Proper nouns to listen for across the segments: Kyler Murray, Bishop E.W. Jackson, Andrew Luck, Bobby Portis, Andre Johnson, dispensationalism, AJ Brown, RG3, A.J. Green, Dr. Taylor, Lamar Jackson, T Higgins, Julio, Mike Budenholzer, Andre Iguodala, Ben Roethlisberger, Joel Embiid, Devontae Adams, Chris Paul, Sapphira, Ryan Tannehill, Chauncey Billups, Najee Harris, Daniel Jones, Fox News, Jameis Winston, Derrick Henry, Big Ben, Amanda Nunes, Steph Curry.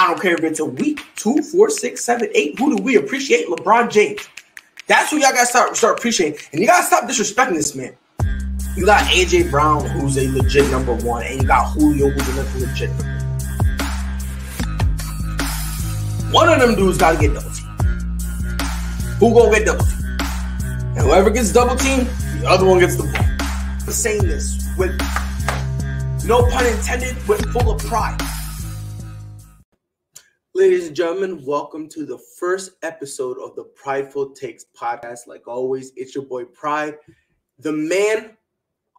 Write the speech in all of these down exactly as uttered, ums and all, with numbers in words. I don't care if it's a week, two, four, six, seven, eight. Who do we appreciate? LeBron James. That's who y'all got to start, start appreciating. And you got to stop disrespecting this man. You got A J Brown, who's a legit number one, and you got Julio, who's a legit number one. One of them dudes got to get double teamed. Who going to get double teamed? And whoever gets double teamed, the other one gets the ball. For saying this with no pun intended, with full of pride. Ladies and gentlemen, welcome to the first episode of the Prideful Takes podcast. Like always, it's your boy Pride, the man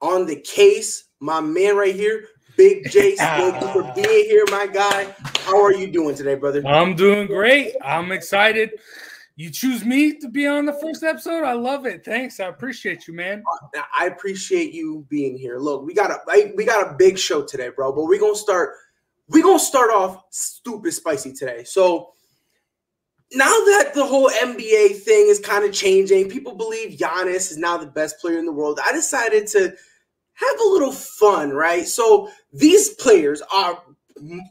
on the case, my man right here. Big J, thank you for being here, my guy. How are you doing today, brother? I'm doing great. I'm excited. You choose me to be on the first episode. I love it. Thanks. I appreciate you, man. I appreciate you being here. Look, we got a we got a big show today, bro. But we're gonna start we're gonna start off stupid spicy today. So now that the whole N B A thing is kind of changing, people believe Giannis is now the best player in the world. I decided to have a little fun, right? So these players are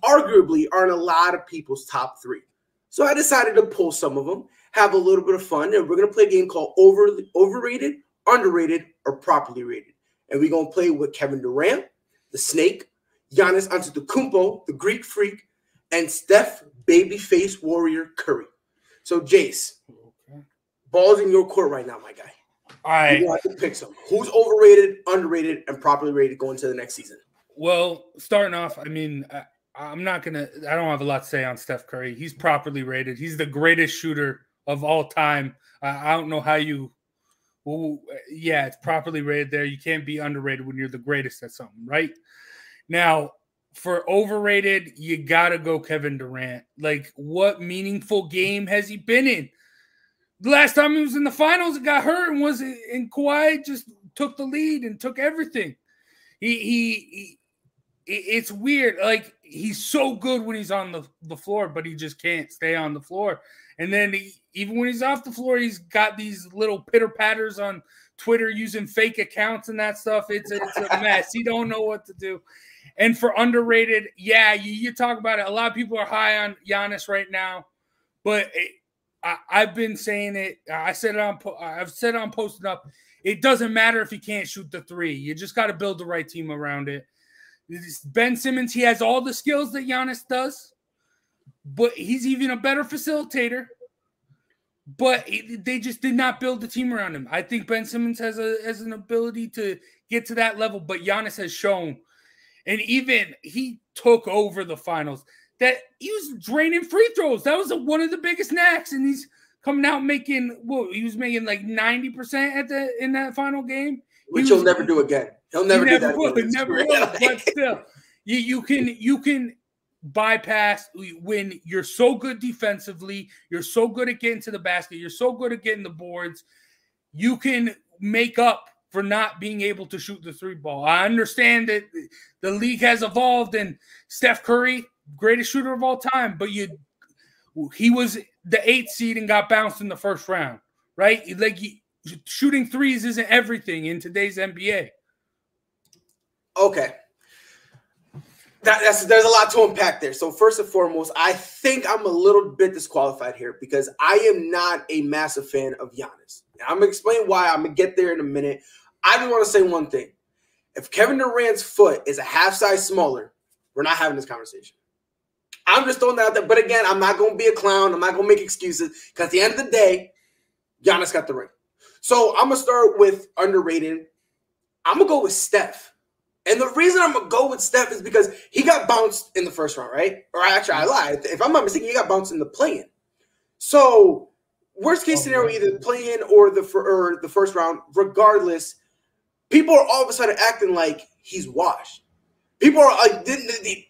arguably are in a lot of people's top three. So I decided to pull some of them, have a little bit of fun, and we're going to play a game called over, Overrated, Underrated, or Properly Rated. And we're going to play with Kevin Durant, the Snake, Giannis Antetokounmpo, the Greek Freak, and Steph Babyface Warrior Curry. So, Jace, ball's in your court right now, my guy. All right. You have to pick some. Who's overrated, underrated, and properly rated going into the next season? Well, starting off, I mean, I, I'm not going to – I don't have a lot to say on Steph Curry. He's properly rated. He's the greatest shooter of all time. I, I don't know how you well, – yeah, it's properly rated there. You can't be underrated when you're the greatest at something, right? Now, for overrated, you got to go Kevin Durant. Like, what meaningful game has he been in? The last time he was in the finals, it got hurt and was and Kawhi just took the lead and took everything. He, he, he it's weird. Like, he's so good when he's on the, the floor, but he just can't stay on the floor. And then he, even when he's off the floor, he's got these little pitter patters on Twitter using fake accounts and that stuff. It's it's a mess. He don't know what to do. And for underrated, yeah, you, you talk about it. A lot of people are high on Giannis right now, but. It, I, I've been saying it. I said it on. I've said it on Posted Up. It doesn't matter if he can't shoot the three. You just got to build the right team around it. It's Ben Simmons, he has all the skills that Giannis does, but he's even a better facilitator. But it, they just did not build the team around him. I think Ben Simmons has a has an ability to get to that level, but Giannis has shown, and even he took over the finals. That he was draining free throws. That was a, one of the biggest knacks, and he's coming out making. Well, he was making like ninety percent at the in that final game, which he was, he'll never do again. He'll never he do never that. Will, again. Never will, but still, you, you can you can bypass when you're so good defensively. You're so good at getting to the basket. You're so good at getting the boards. You can make up for not being able to shoot the three ball. I understand that the league has evolved, and Steph Curry. Greatest shooter of all time, but you he was the eighth seed and got bounced in the first round, right? Like you, shooting threes isn't everything in today's N B A. Okay. That, that's there's a lot to unpack there. So first and foremost, I think I'm a little bit disqualified here because I am not a massive fan of Giannis. And I'm gonna explain why. I'm gonna get there in a minute. I just want to say one thing. If Kevin Durant's foot is a half size smaller, we're not having this conversation. I'm just throwing that out there. But again, I'm not going to be a clown. I'm not going to make excuses because at the end of the day, Giannis got the ring. So I'm going to start with underrated. I'm going to go with Steph. And the reason I'm going to go with Steph is because he got bounced in the first round, right? Or actually, I lied. If I'm not mistaken, he got bounced in the play-in. So worst case scenario, either play-in or the, or the first round, regardless, people are all of a sudden acting like he's washed. People are like, the, the,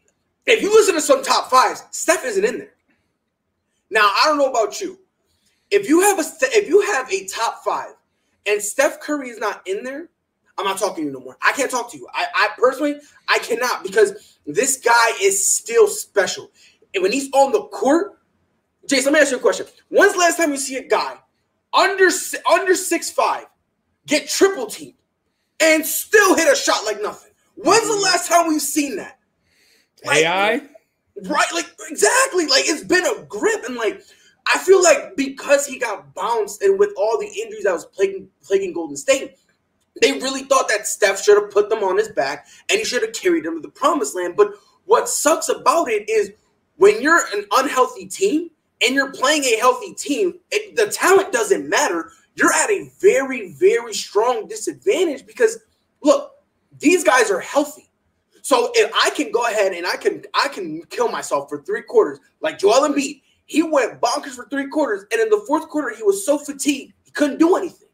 if you listen to some top fives, Steph isn't in there. Now, I don't know about you. If you have a if you have a top five and Steph Curry is not in there, I'm not talking to you no more. I can't talk to you. I, I personally, I cannot because this guy is still special. And when he's on the court, Jace, let me ask you a question. When's the last time you see a guy under under six five get triple teamed and still hit a shot like nothing? When's the last time we've seen that? Like, A I? Right, like, exactly. Like, it's been a grip. And, like, I feel like because he got bounced and with all the injuries that was plaguing, plaguing Golden State, they really thought that Steph should have put them on his back and he should have carried them to the promised land. But what sucks about it is when you're an unhealthy team and you're playing a healthy team, it, the talent doesn't matter. You're at a very, very strong disadvantage because, look, these guys are healthy. So if I can go ahead and I can I can kill myself for three quarters, like Joel Embiid, he went bonkers for three quarters, and in the fourth quarter, he was so fatigued, he couldn't do anything.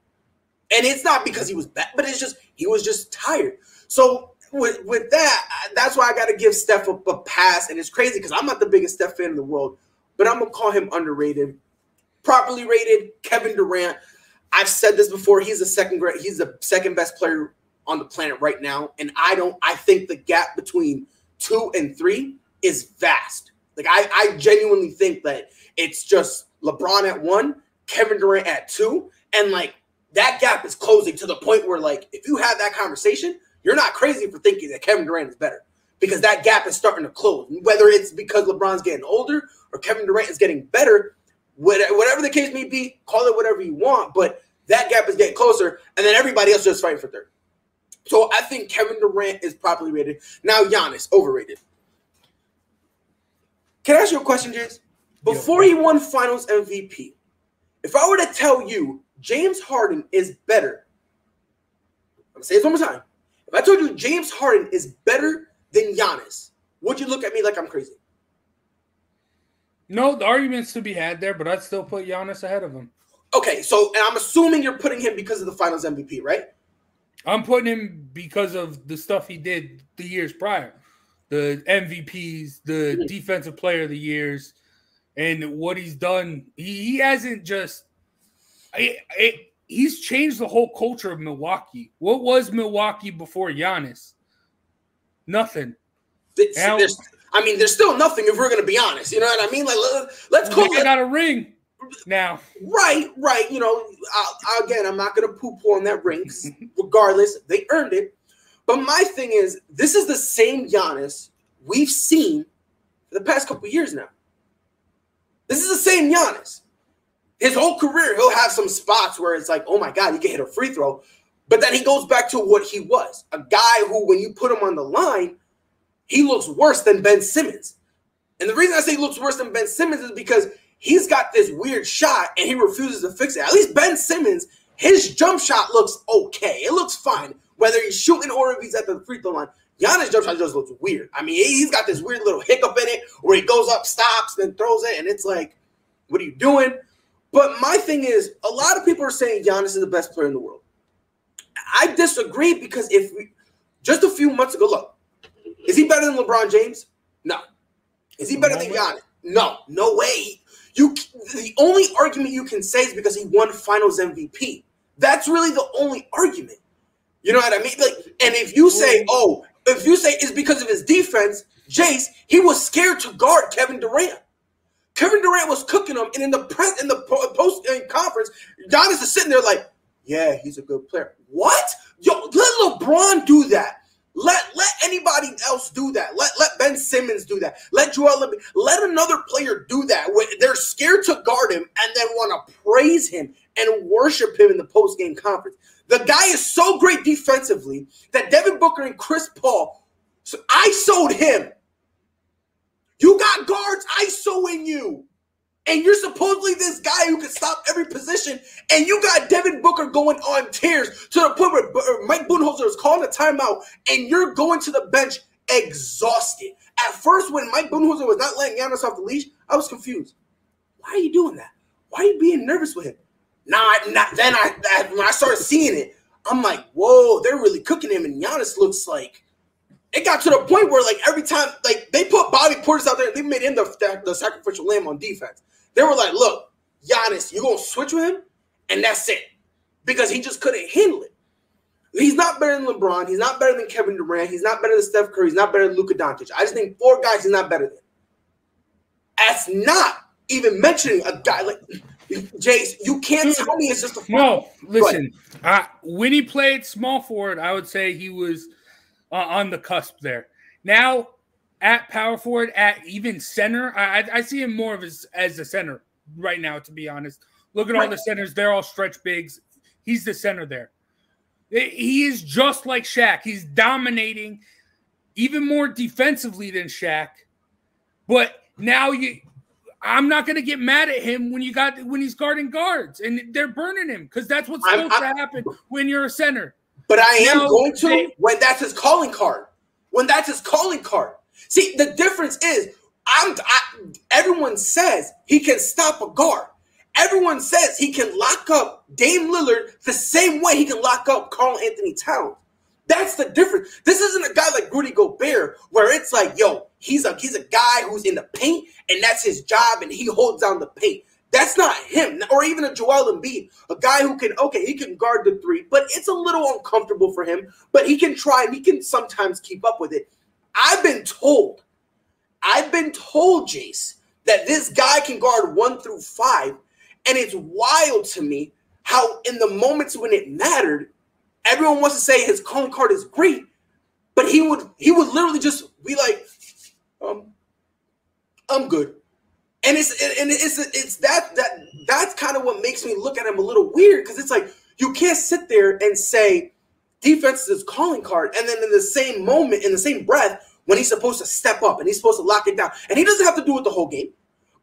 And it's not because he was bad, but it's just he was just tired. So with, with that, that's why I got to give Steph a, a pass, and it's crazy because I'm not the biggest Steph fan in the world, but I'm going to call him underrated, properly rated. Kevin Durant, I've said this before, he's the second great, he's the second best player on the planet right now, and I don't. I think the gap between two and three is vast. Like I, I genuinely think that it's just LeBron at one, Kevin Durant at two, and like that gap is closing to the point where like if you have that conversation, you're not crazy for thinking that Kevin Durant is better because that gap is starting to close. Whether it's because LeBron's getting older or Kevin Durant is getting better, whatever the case may be, call it whatever you want, but that gap is getting closer, and then everybody else is fighting for third. So I think Kevin Durant is properly rated. Now Giannis, overrated. Can I ask you a question, James? Before he won Finals M V P, if I were to tell you James Harden is better, I'm going to say this one more time. If I told you James Harden is better than Giannis, would you look at me like I'm crazy? No, the argument's to be had there, but I'd still put Giannis ahead of him. Okay, so and I'm assuming you're putting him because of the Finals M V P, right? I'm putting him because of the stuff he did the years prior, the M V Ps, the mm-hmm. defensive player of the years, and what he's done. He, he hasn't just it, it, he's changed the whole culture of Milwaukee. What was Milwaukee before Giannis? Nothing. Now, I mean, there's still nothing if we're going to be honest. You know what I mean? Like, let's call it. They got a ring. Now, right, right. You know, I, again, I'm not going to poop on that ring. Regardless, they earned it. But my thing is, this is the same Giannis we've seen for the past couple years now. This is the same Giannis. His whole career, he'll have some spots where it's like, oh my God, he can hit a free throw. But then he goes back to what he was, a guy who, when you put him on the line, he looks worse than Ben Simmons. And the reason I say he looks worse than Ben Simmons is because he's got this weird shot, and he refuses to fix it. At least Ben Simmons, his jump shot looks okay. It looks fine, whether he's shooting or if he's at the free throw line. Giannis' jump shot just looks weird. I mean, he's got this weird little hiccup in it where he goes up, stops, then throws it, and it's like, what are you doing? But my thing is, a lot of people are saying Giannis is the best player in the world. I disagree because if we, just a few months ago, look, is he better than LeBron James? No. Is he better than Giannis? No. No way. You, the only argument you can say is because he won Finals M V P. That's really the only argument. You know what I mean? Like, and if you say, oh, if you say it's because of his defense, Jace, he was scared to guard Kevin Durant. Kevin Durant was cooking him, and in the press, in the post in conference, Giannis is sitting there like, yeah, he's a good player. What? Yo, let LeBron do that. Let let anybody else do that. Let let Ben Simmons do that. Let Joel Embiid, let another player do that. They're scared to guard him and then want to praise him and worship him in the post-game conference. The guy is so great defensively that Devin Booker and Chris Paul so I S O'd him. You got guards ISOing you. And you're supposedly this guy who can stop every position, and you got Devin Booker going on tears to the point where Mike Budenholzer is calling a timeout, and you're going to the bench exhausted. At first, when Mike Budenholzer was not letting Giannis off the leash, I was confused. Why are you doing that? Why are you being nervous with him? Nah, not, then I, I when I started seeing it, I'm like, whoa, they're really cooking him, and Giannis looks like it got to the point where, like, every time, like, they put Bobby Portis out there, they made him the, the, the sacrificial lamb on defense. They were like, look, Giannis, you're going to switch with him, and that's it. Because he just couldn't handle it. He's not better than LeBron. He's not better than Kevin Durant. He's not better than Steph Curry. He's not better than Luka Doncic. I just think four guys he's not better than. That's not even mentioning a guy like Jace. You can't tell me it's just a four. No, listen, I, when he played small forward, I would say he was uh, on the cusp there. Now, at power forward, at even center. I, I see him more of as, as a center right now, to be honest. Look at all the centers. They're all stretch bigs. He's the center there. He is just like Shaq. He's dominating even more defensively than Shaq. But now you I'm not going to get mad at him when you got when he's guarding guards and they're burning him, because that's what's supposed I'm, I'm, to happen when you're a center. But I am now, going to they, when that's his calling card. When that's his calling card. See, the difference is I'm I, everyone says he can stop a guard. Everyone says he can lock up Dame Lillard the same way he can lock up Karl Anthony Towns. That's the difference. This isn't a guy like Rudy Gobert where it's like, yo, he's a he's a guy who's in the paint and that's his job and he holds down the paint. That's not him. Or even a Joel Embiid, a guy who can, okay, he can guard the three, but it's a little uncomfortable for him, but he can try and he can sometimes keep up with it. I've been told, I've been told, Jace, that this guy can guard one through five. And it's wild to me how in the moments when it mattered, everyone wants to say his calling card is great, but he would he would literally just be like, um, I'm good. And it's and it's it's that that that's kind of what makes me look at him a little weird, because it's like you can't sit there and say defense is his calling card, and then in the same moment, in the same breath, when he's supposed to step up and he's supposed to lock it down, and he doesn't have to do it the whole game.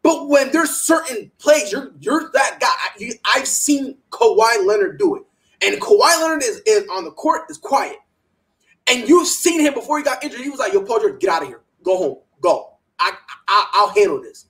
But when there's certain plays, you're you're that guy. You, I've seen Kawhi Leonard do it. And Kawhi Leonard is, is on the court, is quiet. And you've seen him before he got injured. He was like, yo, Paul George, get out of here. Go home. Go. I, I, I'll handle this.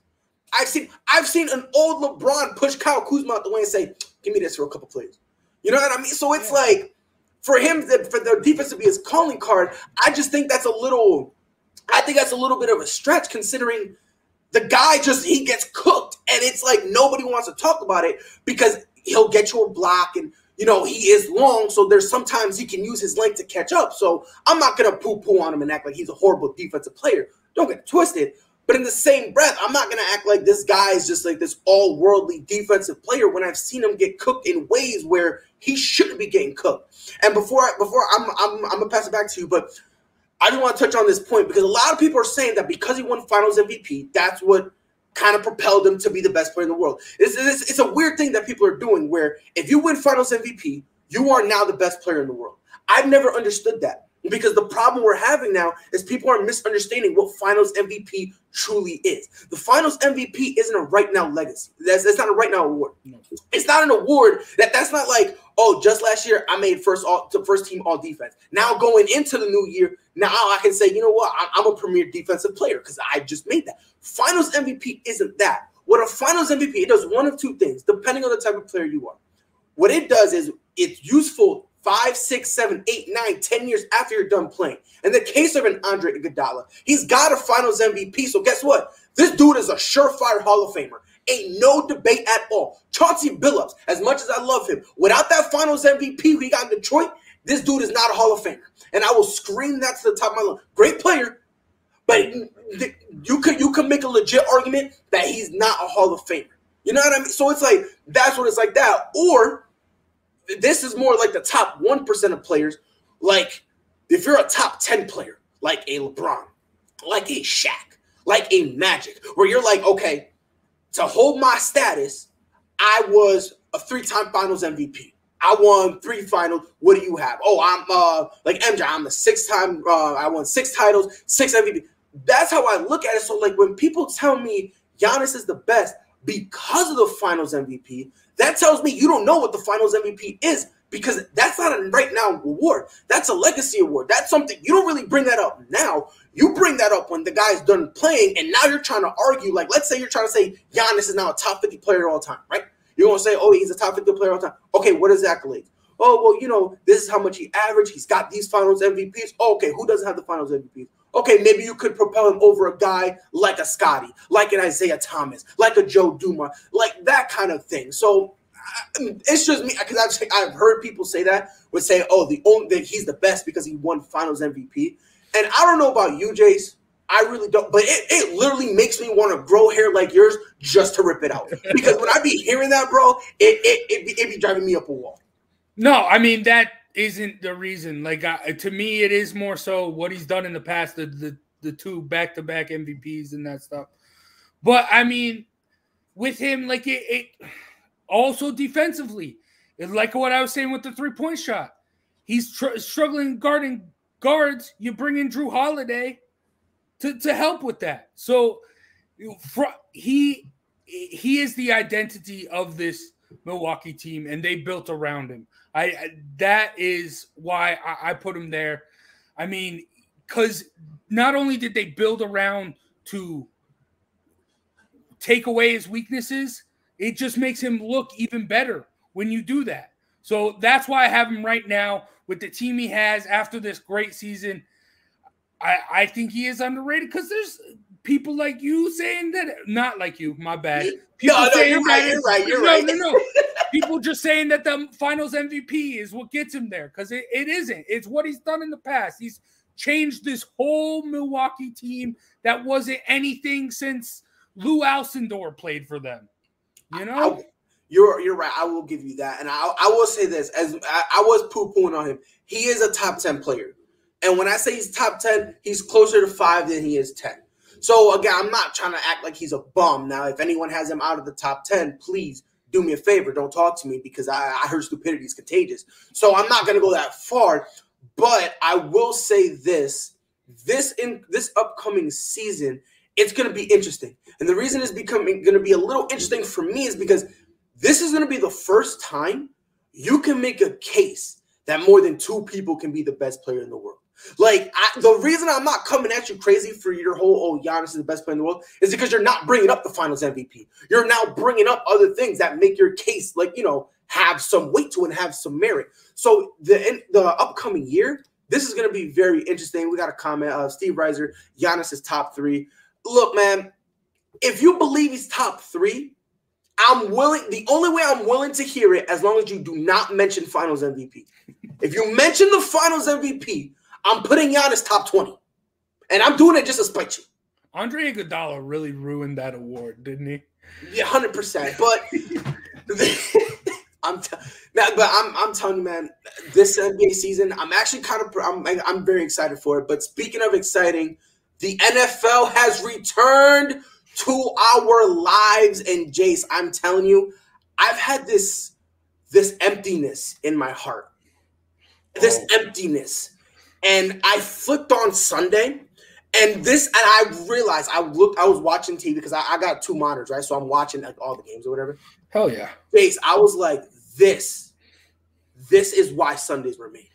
I've seen I've seen an old LeBron push Kyle Kuzma out the way and say, give me this for a couple plays. You know what I mean? So it's yeah. like, for him, the, for the defense to be his calling card, I just think that's a little – I think that's a little bit of a stretch considering – the guy just, he gets cooked, and it's like nobody wants to talk about it because he'll get you a block, and, you know, he is long, so there's sometimes he can use his length to catch up. So I'm not going to poo-poo on him and act like he's a horrible defensive player. Don't get twisted. But in the same breath, I'm not going to act like this guy is just like this all-worldly defensive player when I've seen him get cooked in ways where he shouldn't be getting cooked. And before, I, before I'm, I'm, I'm going to pass it back to you, but – I just want to touch on this point because a lot of people are saying that because he won Finals M V P, that's what kind of propelled him to be the best player in the world. It's, it's, it's a weird thing that people are doing where if you win Finals M V P, you are now the best player in the world. I've never understood that because the problem we're having now is people are misunderstanding what Finals M V P truly is. The Finals M V P isn't a right now legacy. That's, that's not a right now award. It's not an award that that's not like, oh, just last year I made first all to first team all defense. Now going into the new year, now I can say, you know what, I'm a premier defensive player because I just made that. Finals M V P isn't that. What a Finals M V P, it does one of two things, depending on the type of player you are. What it does is it's useful five, six, seven, eight, nine, ten years after you're done playing. In the case of an Andre Iguodala, he's got a Finals M V P. So guess what? This dude is a surefire Hall of Famer. Ain't no debate at all. Chauncey Billups, as much as I love him, without that Finals M V P we got in Detroit, this dude is not a Hall of Famer. And I will scream that to the top of my lungs. Great player, but you could you could make a legit argument that he's not a Hall of Famer. You know what I mean? So it's like, that's what it's like that. Or this is more like the top one percent of players. Like, if you're a top ten player, like a LeBron, like a Shaq, like a Magic, where you're like, okay, to hold my status, I was a three-time Finals M V P. I won three finals. What do you have? Oh, I'm uh, like M J. I'm a six-time. Uh, I won six titles, six M V P. That's how I look at it. So, like, when people tell me Giannis is the best because of the Finals M V P, that tells me you don't know what the Finals M V P is because that's not a right now award. That's a legacy award. That's something you don't really bring that up now. You bring that up when the guy's done playing, and now you're trying to argue. Like, let's say you're trying to say Giannis is now a top fifty player all time, right? You're going to say, oh, he's a top fifty player all time. Okay, what is accolades? Oh, well, you know, this is how much he averaged. He's got these Finals M V Ps. Oh, okay, who doesn't have the Finals M V Ps? Okay, maybe you could propel him over a guy like a Scotty, like an Isaiah Thomas, like a Joe Dumars, like that kind of thing. So it's just me, because I've, I've heard people say that, would say, oh, the only thing, he's the best because he won Finals M V P. And I don't know about you, Jace. I really don't. But it, it literally makes me want to grow hair like yours just to rip it out. Because when I be hearing that, bro, it it it be, it be driving me up a wall. No, I mean, that isn't the reason. Like, I, to me, it is more so what he's done in the past, the, the the two back-to-back M V Ps and that stuff. But, I mean, with him, like, it, it also defensively, it's like what I was saying with the three-point shot. He's tr- struggling guarding guards. You bring in Drew Holiday to, to help with that. So fr- he he is the identity of this Milwaukee team, and they built around him. I, I that is why I, I put him there. I mean, because not only did they build around to take away his weaknesses, it just makes him look even better when you do that. So that's why I have him right now with the team he has after this great season. I, I think he is underrated because there's people like you saying that – not like you, my bad. People no, no, you're right, you're right, you're right. No, no, no. People just saying that the finals M V P is what gets him there because it, it isn't. It's what he's done in the past. He's changed this whole Milwaukee team that wasn't anything since Lou Alcindor played for them. You know? I, I, You're you're right. I will give you that, and I I will say this as I, I was poo-pooing on him. He is a top ten player, and when I say he's top ten, he's closer to five than he is ten. So again, I'm not trying to act like he's a bum. Now, if anyone has him out of the top ten, please do me a favor. Don't talk to me because I, I heard stupidity is contagious. So I'm not going to go that far, but I will say this: this in this upcoming season, it's going to be interesting, and the reason it's becoming going to be a little interesting for me is because this is going to be the first time you can make a case that more than two people can be the best player in the world. Like, I, the reason I'm not coming at you crazy for your whole, oh, Giannis is the best player in the world, is because you're not bringing up the finals M V P. You're now bringing up other things that make your case, like, you know, have some weight to and have some merit. So the in, the upcoming year, this is going to be very interesting. We got a comment. Uh, Steve Reiser, Giannis is top three. Look, man, if you believe he's top three, I'm willing. The only way I'm willing to hear it, as long as you do not mention Finals M V P. If you mention the Finals M V P, I'm putting Giannis top twenty, and I'm doing it just to spite you. Andre Iguodala really ruined that award, didn't he? Yeah, hundred percent. But I'm t- now, but I'm I'm telling you, man, this N B A season, I'm actually kind of I'm I'm very excited for it. But speaking of exciting, the N F L has returned to our lives. And Jace, I'm telling you, I've had this this emptiness in my heart, this oh. emptiness. And I flipped on Sunday, and this, and I realized I looked, I was watching T V because I, I got two monitors, right? So I'm watching like all the games or whatever. Hell yeah, Jace, I was like, this, this is why Sundays were made.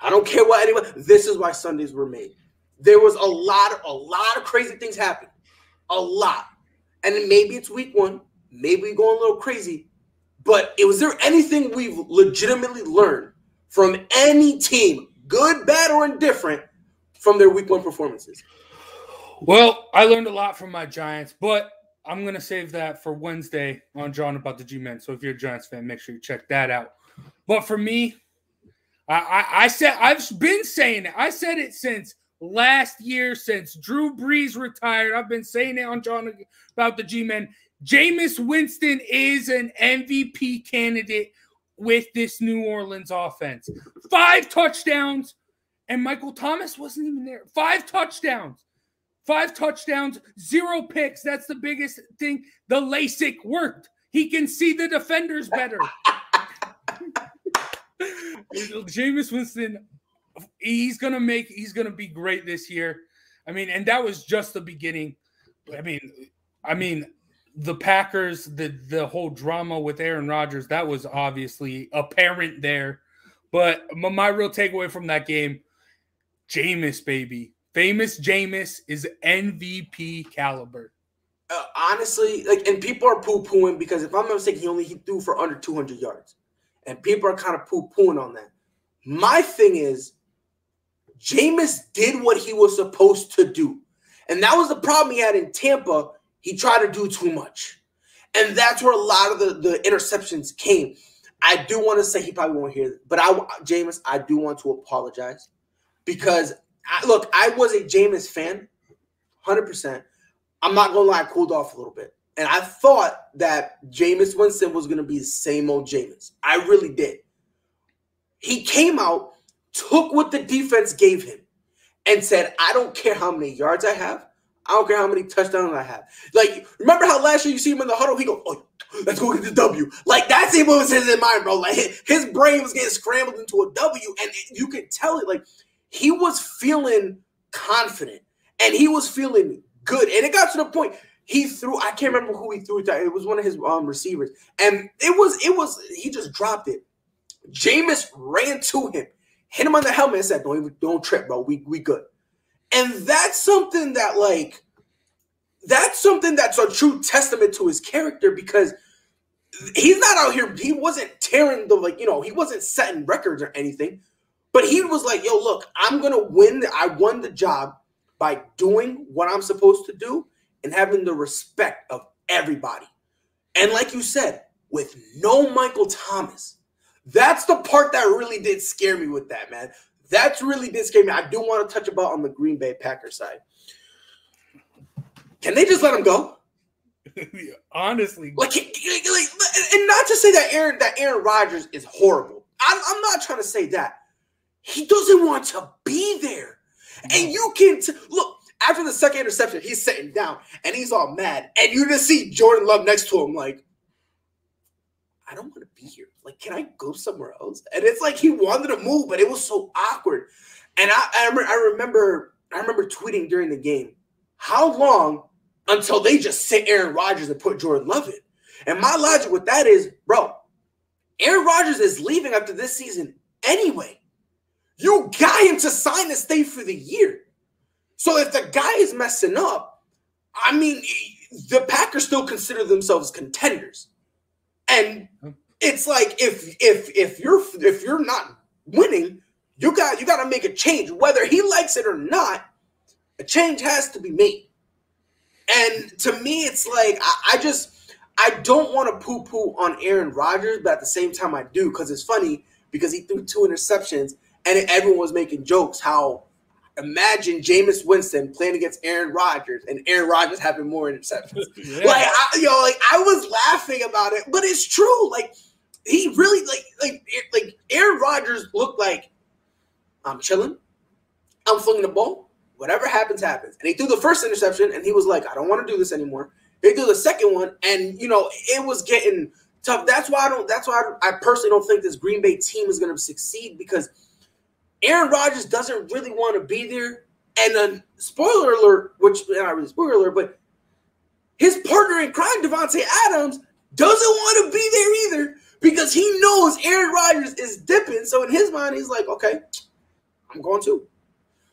I don't care what anyone. This is why Sundays were made. There was a lot, a lot of crazy things happened. A lot. And then maybe it's week one. Maybe we're going a little crazy. But was there anything we've legitimately learned from any team, good, bad, or indifferent, from their week one performances? Well, I learned a lot from my Giants, but I'm going to save that for Wednesday on John About the G-Men. So if you're a Giants fan, make sure you check that out. But for me, I, I, I said, I've been saying it. I said it since last year, since Drew Brees retired. I've been saying it on John About the G-Men. Jameis Winston is an M V P candidate with this New Orleans offense. Five touchdowns, and Michael Thomas wasn't even there. Five touchdowns. Five touchdowns, zero picks. That's the biggest thing. The LASIK worked. He can see the defenders better. Jameis Winston, He's gonna make. He's gonna be great this year. I mean, and that was just the beginning. I mean, I mean, the Packers, the the whole drama with Aaron Rodgers, that was obviously apparent there. But my, my real takeaway from that game, Jameis, baby, famous Jameis is M V P caliber. Uh, honestly, like, and people are poo pooing because if I'm not mistaken, he only he threw for under two hundred yards, and people are kind of poo pooing on that. My thing is, Jameis did what he was supposed to do. And that was the problem he had in Tampa. He tried to do too much. And that's where a lot of the, the interceptions came. I do want to say he probably won't hear it, but I, Jameis, I do want to apologize because, I, look, I was a Jameis fan, one hundred percent. I'm not going to lie, I cooled off a little bit. And I thought that Jameis Winston was going to be the same old Jameis. I really did. He came out, took what the defense gave him, and said, I don't care how many yards I have. I don't care how many touchdowns I have. Like, remember how last year you see him in the huddle? He go, oh, let's go get the W. Like, that's what was in his mind, bro. Like, his brain was getting scrambled into a W, and you could tell it. Like, he was feeling confident, and he was feeling good. And it got to the point he threw – I can't remember who he threw it to. It was one of his um, receivers. And it was – it was he just dropped it. Jameis ran to him, hit him on the helmet, and said, don't, even, don't trip, bro. We, we good. And that's something that, like, that's something that's a true testament to his character, because he's not out here. He wasn't tearing the, like, you know, he wasn't setting records or anything. But he was like, yo, look, I'm going to win. I won the job by doing what I'm supposed to do and having the respect of everybody. And like you said, with no Michael Thomas, that's the part that really did scare me with that, man. That's really did scare me. I do want to touch about on the Green Bay Packers side. Can they just let him go? Yeah, honestly. Like, like, and not to say that Aaron that Aaron Rodgers is horrible. I'm, I'm not trying to say that. He doesn't want to be there. And you can t- – look, after the second interception, he's sitting down, and he's all mad. And you just see Jordan Love next to him like, I don't want to be here. Like, can I go somewhere else? And it's like he wanted to move, but it was so awkward. And I, I, re- I remember I remember tweeting during the game, how long until they just sit Aaron Rodgers and put Jordan Love in? And my logic with that is, bro, Aaron Rodgers is leaving after this season anyway. You got him to sign and stay for the year. So if the guy is messing up, I mean, the Packers still consider themselves contenders. And it's like if if if you're if you're not winning, you got you got to make a change, whether he likes it or not. A change has to be made. And to me, it's like I, I just I don't want to poo-poo on Aaron Rodgers, but at the same time, I do, because it's funny because he threw two interceptions and everyone was making jokes. How imagine Jameis Winston playing against Aaron Rodgers and Aaron Rodgers having more interceptions. Yeah. Like, I, you know, like I was laughing about it, but it's true. Like, he really, like, like, like Aaron Rodgers looked like, I'm chilling, I'm flinging the ball, whatever happens, happens. And he threw the first interception, and he was like, I don't want to do this anymore. He threw the second one, and, you know, it was getting tough. That's why I don't. That's why I, I personally don't think this Green Bay team is going to succeed, because Aaron Rodgers doesn't really want to be there. And then, spoiler alert, which not really spoiler alert, but his partner in crime, Devontae Adams, doesn't want to be there either, because he knows Aaron Rodgers is dipping. So in his mind, he's like, okay, I'm going too.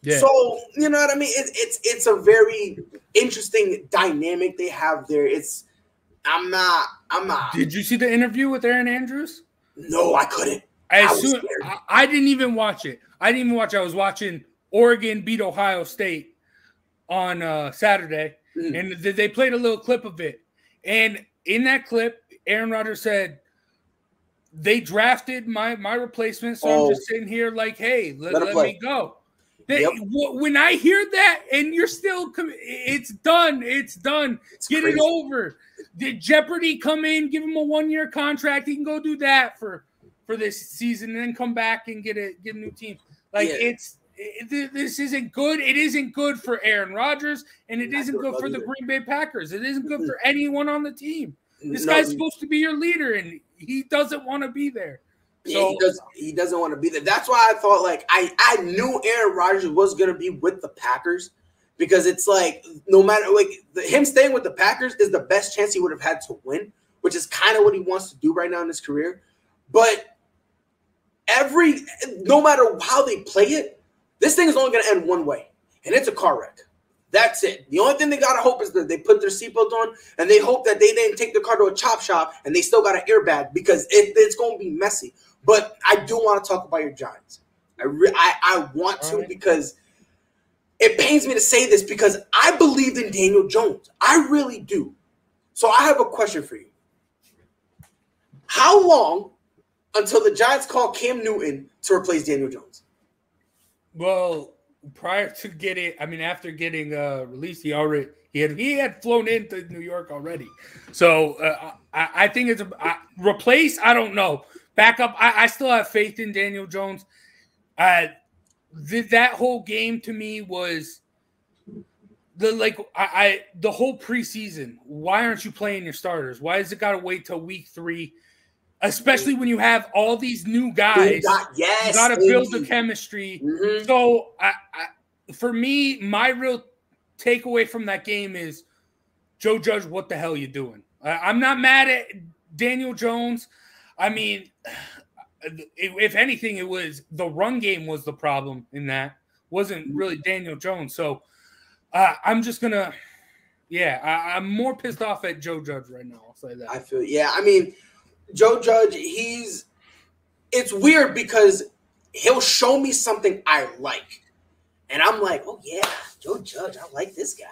Yeah. So, you know what I mean? It's, it's it's a very interesting dynamic they have there. It's I'm not I'm not. Did you see the interview with Aaron Andrews? No, I couldn't. I, assume, I, I didn't even watch it. I didn't even watch it. I was watching Oregon beat Ohio State on uh, Saturday, mm. and th- they played a little clip of it. And in that clip, Aaron Rodgers said, they drafted my, my replacement, so oh. I'm just sitting here like, hey, let, let, let me go. They, yep. w- when I hear that and you're still com- – it's done. It's done. It's Get crazy. It over. Did Jeopardy come in, give him a one-year contract? He can go do that for – for this season, and then come back and get a get a new team. Like yeah. it's it, this isn't good. It isn't good for Aaron Rodgers, and it isn't good for either. The Green Bay Packers. It isn't good for anyone on the team. This no, guy's he, supposed to be your leader, and he doesn't want to be there. So yeah, he, does, he doesn't want to be there. That's why I thought like I I knew Aaron Rodgers was gonna be with the Packers, because it's like no matter like the, him staying with the Packers is the best chance he would have had to win, which is kind of what he wants to do right now in his career, but. Every no matter how they play it, this thing is only going to end one way, and it's a car wreck. That's it. The only thing they got to hope is that they put their seatbelt on, and they hope that they didn't take the car to a chop shop, and they still got an airbag, because it, it's going to be messy. But I do want to talk about your Giants. I re, I, I want to right. because it pains me to say this, because I believed in Daniel Jones. I really do. So I have a question for you. How long? Until the Giants call Cam Newton to replace Daniel Jones. Well, prior to getting, I mean, after getting uh, released, he already he had he had flown into New York already. So uh, I, I think it's a I, replace. I don't know. Back up. I, I still have faith in Daniel Jones. Uh, th- that whole game to me was the like I, I the whole preseason. Why aren't you playing your starters? Why has it got to wait till week three? Especially when you have all these new guys. Got, yes, you got to build the chemistry. Mm-hmm. So I, I, for me, my real takeaway from that game is, Joe Judge, what the hell are you doing? I, I'm not mad at Daniel Jones. I mean, if anything, it was the run game was the problem in that. Wasn't really Daniel Jones. So uh, I'm just going to – yeah, I, I'm more pissed off at Joe Judge right now. I'll say that. I feel – yeah, I mean – Joe Judge, he's – it's weird because he'll show me something I like. And I'm like, oh, yeah, Joe Judge, I like this guy.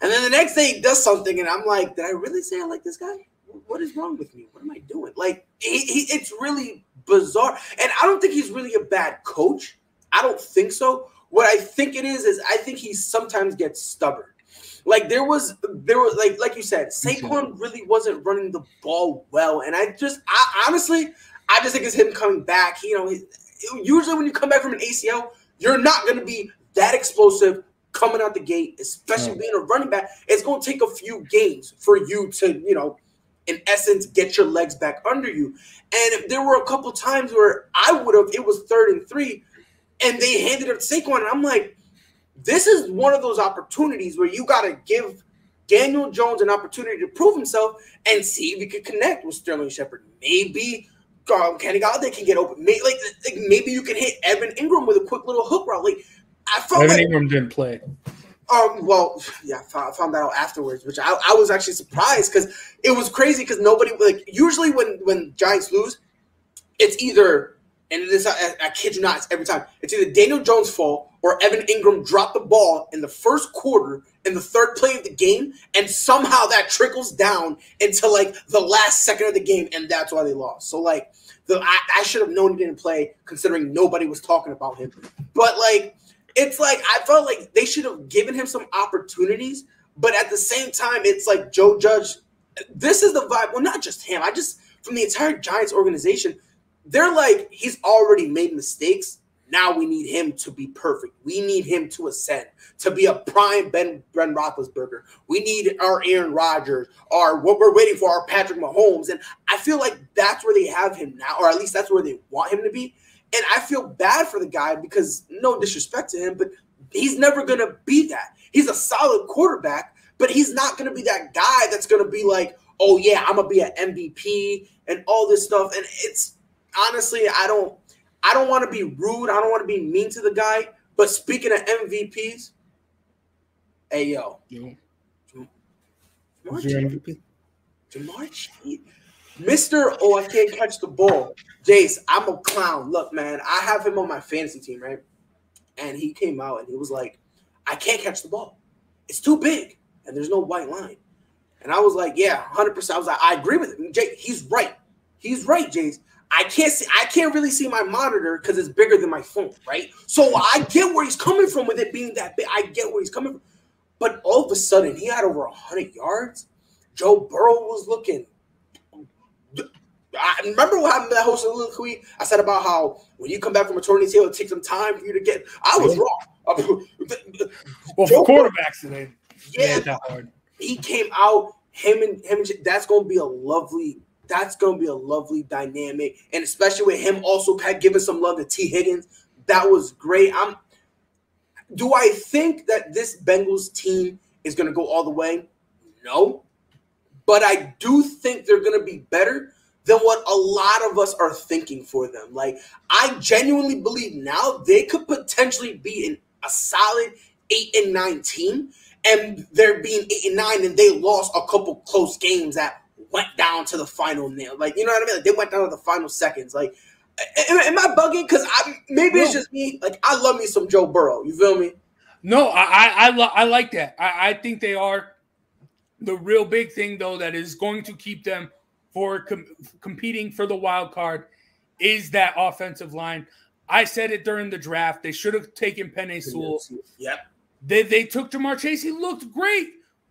And then the next day he does something, and I'm like, did I really say I like this guy? What is wrong with me? What am I doing? Like, he, he, it's really bizarre. And I don't think he's really a bad coach. I don't think so. What I think it is is I think he sometimes gets stubborn. Like there was, there was like, like you said, Saquon really wasn't running the ball well, and I just, I honestly, I just think it's him coming back. You know, he, usually when you come back from an A C L, you're not going to be that explosive coming out the gate, especially no. being a running back. It's going to take a few games for you to, you know, in essence, get your legs back under you. And there were a couple times where I would have, it was third and three, and they handed up Saquon, and I'm like, this is one of those opportunities where you got to give Daniel Jones an opportunity to prove himself and see if he could connect with Sterling Shepard. Maybe um, Kenny Galladay can get open. Maybe, like, like, maybe you can hit Evan Engram with a quick little hook route. Like, I felt Evan like, Engram didn't play. Um, well, yeah, I found that out afterwards, which I, I was actually surprised because it was crazy because nobody – like usually when, when Giants lose, it's either – and this, I, I kid you not, it's every time. It's either Daniel Jones' fault or Evan Engram dropped the ball in the first quarter in the third play of the game, and somehow that trickles down into, like, the last second of the game, and that's why they lost. So, like, the, I, I should have known he didn't play considering nobody was talking about him. But, like, it's like I felt like they should have given him some opportunities, but at the same time, it's like Joe Judge, this is the vibe. Well, not just him. I just, from the entire Giants organization, they're like, he's already made mistakes. Now we need him to be perfect. We need him to ascend, to be a prime Ben, Ben Roethlisberger. We need our Aaron Rodgers, our what we're waiting for, our Patrick Mahomes. And I feel like that's where they have him now, or at least that's where they want him to be. And I feel bad for the guy because no disrespect to him, but he's never going to be that. He's a solid quarterback, but he's not going to be that guy that's going to be like, oh, yeah, I'm going to be an M V P and all this stuff. And it's, honestly, I don't I don't want to be rude. I don't want to be mean to the guy. But speaking of M V Ps, hey, yo. Yeah. Ja'Marr Chase. Ja'Marr Chase. Mister Oh, I can't catch the ball. Jace, I'm a clown. Look, man, I have him on my fantasy team, right? And he came out and he was like, I can't catch the ball. It's too big. And there's no white line. And I was like, yeah, one hundred percent. I was like, I agree with him. Jay, he's right. He's right, Jace. I can't see. I can't really see my monitor because it's bigger than my phone, right? So I get where he's coming from with it being that big. I get where he's coming from. But all of a sudden, he had over one hundred yards. Joe Burrow was looking. I remember what happened to that host of Little Kui? I said about how when you come back from a torn A C L, it takes some time for you to get. I was wrong. Well, Joe for quarterbacks Burrow, today. Yeah, that hard. He came out. Him and him. And, that's going to be a lovely. That's going to be a lovely dynamic, and especially with him also giving some love to T. Higgins. That was great. I'm. Do I think that this Bengals team is going to go all the way? No. But I do think they're going to be better than what a lot of us are thinking for them. Like, I genuinely believe now they could potentially be in a solid eight and nine team, and they're being eight and nine, and they lost a couple close games that went down to the final nail. Like, you know what I mean? Like, they went down to the final seconds. Like, am, am I bugging? Because I maybe no. It's just me. Like, I love me some Joe Burrow. You feel me? No, I I, I, lo- I like that. I, I think they are the real big thing, though, that is going to keep them for com- competing for the wild card is that offensive line. I said it during the draft. They should have taken Penei Sewell. Yep. They, they took Ja'Marr Chase. He looked great.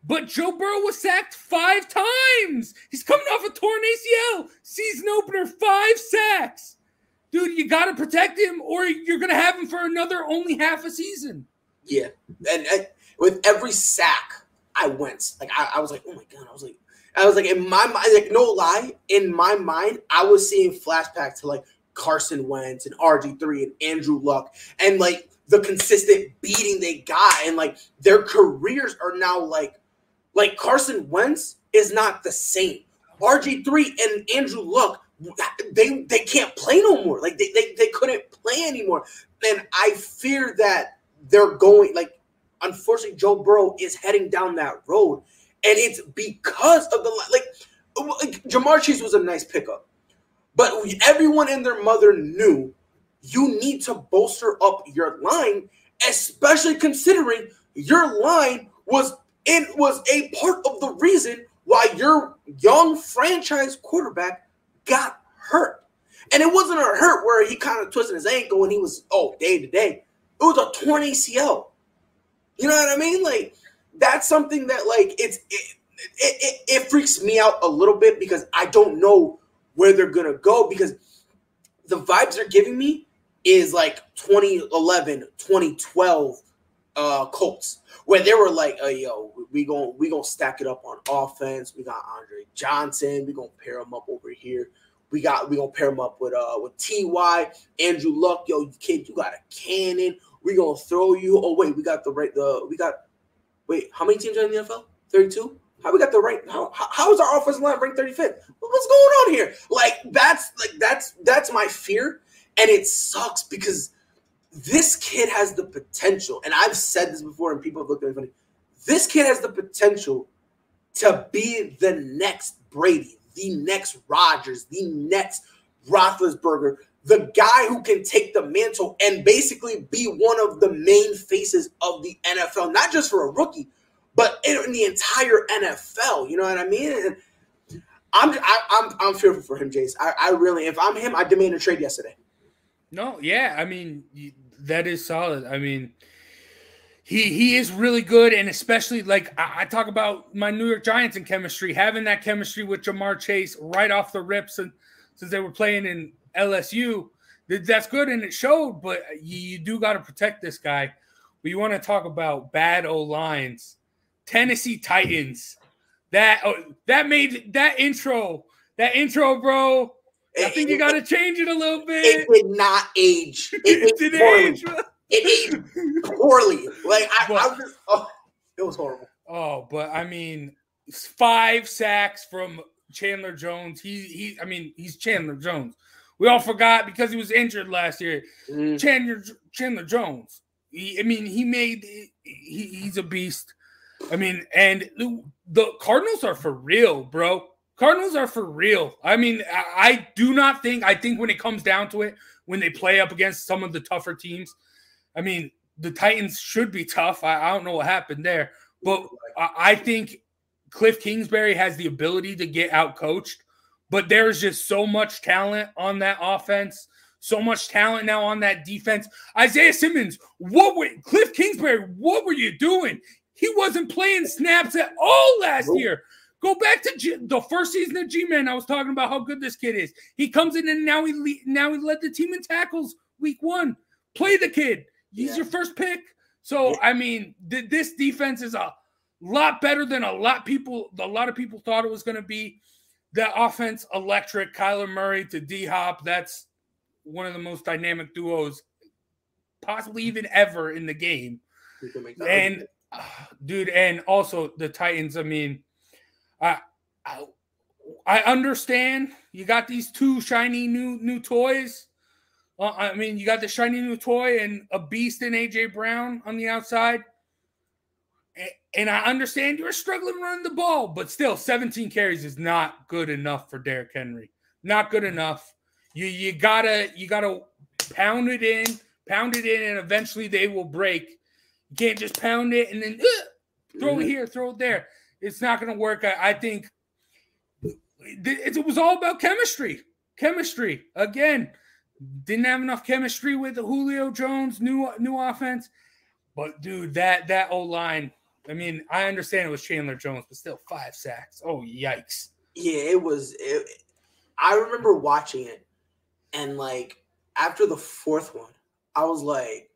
But Joe Burrow was sacked five times. He's coming off a torn A C L. Season opener, five sacks. dude, you got to protect him or you're going to have him for another only half a season. Yeah. And, and with every sack, I went. Like, I, I was like, oh, my God. I was like, I was like, in my mind, like, no lie, in my mind, I was seeing flashbacks to, like, Carson Wentz and R G three and Andrew Luck and, like, the consistent beating they got. And, like, their careers are now, like, like, Carson Wentz is not the same. R G three and Andrew Luck, they they can't play no more. Like, they, they, they couldn't play anymore. And I fear that they're going, like, unfortunately, Joe Burrow is heading down that road. And it's because of the, like, like Ja'Marr Chase was a nice pickup. But everyone and their mother knew you need to bolster up your line, especially considering your line was it was a part of the reason why your young franchise quarterback got hurt. And it wasn't a hurt where he kind of twisted his ankle and he was, oh, day to day. It was a torn A C L. You know what I mean? Like, that's something that, like, it's it, it, it, it freaks me out a little bit because I don't know where they're going to go because the vibes they're giving me is, like, twenty eleven, twenty twelve uh, Colts where they were like, oh, yo, we gonna, we gonna stack it up on offense. We got Andre Johnson. We gonna pair him up over here. We got we gonna pair him up with uh with T Y, Andrew Luck. Yo, kid, you got a cannon. We gonna throw you. Oh, wait, we got the right the we got Wait, how many teams are in the N F L? thirty-two? How we got the right? How, how is our offensive line ranked thirty-fifth? What's going on here? Like, that's like that's that's my fear, and it sucks because this kid has the potential, and I've said this before, and people have looked at me funny. This kid has the potential to be the next Brady, the next Rodgers, the next Roethlisberger, the guy who can take the mantle and basically be one of the main faces of the N F L, not just for a rookie, but in the entire N F L. You know what I mean? And I'm I, I'm I'm fearful for him, Jace. I, I really, if I'm him, I demand a trade yesterday. No, yeah, I mean that is solid. I mean, he he is really good, and especially like I, I talk about my New York Giants and chemistry, having that chemistry with Ja'Marr Chase right off the rips, and since they were playing in L S U, that's good and it showed, but you, you do got to protect this guy. We want to talk about bad O lines, Tennessee Titans. That oh, that made that intro, that intro, bro. I think you got to change it a little bit. It did not age. It, it did poorly. Age. Bro. It aged poorly. Like I, but, I was just, oh, it was horrible. Oh, but I mean, five sacks from Chandler Jones. He he. I mean, he's Chandler Jones. We all forgot because he was injured last year. Mm. Chandler, Chandler Jones. He, I mean, he made he, he's a beast. I mean, and the Cardinals are for real, bro. Cardinals are for real. I mean, I, I do not think I think when it comes down to it, when they play up against some of the tougher teams, I mean, the Titans should be tough. I, I don't know what happened there, but I, I think Cliff Kingsbury has the ability to get outcoached. But there's just so much talent on that offense, so much talent now on that defense. Isaiah Simmons, what were Cliff Kingsbury, what were you doing? He wasn't playing snaps at all last nope. year. Go back to G, the first season of G-Man. I was talking about how good this kid is. He comes in and now he le- now he led the team in tackles week one. Play the kid. He's yeah. your first pick. So, yeah. I mean, th- this defense is a lot better than a lot people. a lot of people thought it was going to be. That offense, electric, Kyler Murray to D-Hop, that's one of the most dynamic duos possibly even ever in the game. And, uh, dude, and also the Titans, I mean, I, I I understand you got these two shiny new new toys. Uh, I mean, you got the shiny new toy and a beast in A J Brown on the outside. And I understand you're struggling running the ball, but still, seventeen carries is not good enough for Derrick Henry. Not good enough. You you gotta you gotta pound it in, pound it in, and eventually they will break. You can't just pound it and then uh, throw it here, throw it there. It's not gonna work. I, I think it, it was all about chemistry. Chemistry again. Didn't have enough chemistry with Julio Jones. New new offense, but dude, that that O line. I mean, I understand it was Chandler Jones, but still five sacks. Oh, yikes. Yeah, it was. It, I remember watching it and, like, after the fourth one, I was like,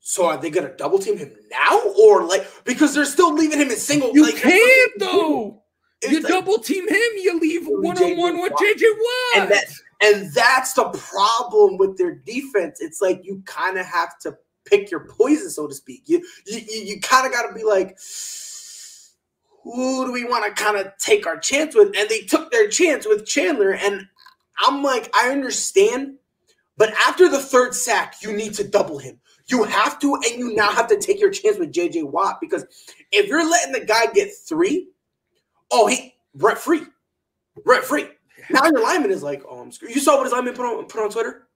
so are they going to double team him now? Or like, because they're still leaving him in single. You like, can't though. You like, double team him, you leave one-on-one with J J Watt. And that's, and that's the problem with their defense. It's like you kind of have to pick your poison, so to speak. You you, you kind of got to be like, who do we want to kind of take our chance with? And they took their chance with Chandler. And I'm like, I understand. But after the third sack, you need to double him. You have to, and you now have to take your chance with J J Watt. Because if you're letting the guy get three, oh, he Brett free. Brett free. Now your lineman is like, oh, I'm screwed. You saw what his lineman put on put on Twitter?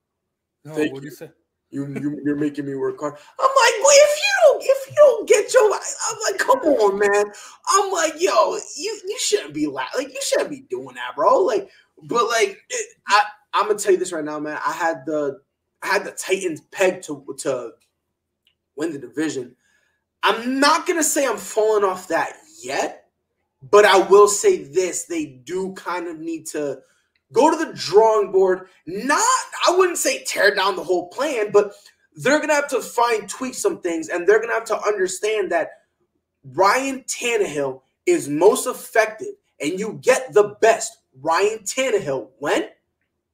No, what did you say? You, you, you're making me work hard. I'm like, well, if you don't, if you don't get your, I'm like, come on, man. I'm like, yo, you, you shouldn't be la- like, you shouldn't be doing that, bro. Like, but like, it, I, I'm gonna tell you this right now, man. I had the, I had the Titans pegged to to win the division. I'm not gonna say I'm falling off that yet, but I will say this: they do kind of need to go to the drawing board. Not, I wouldn't say tear down the whole plan, but they're going to have to fine tweak some things, and they're going to have to understand that Ryan Tannehill is most effective, and you get the best Ryan Tannehill when?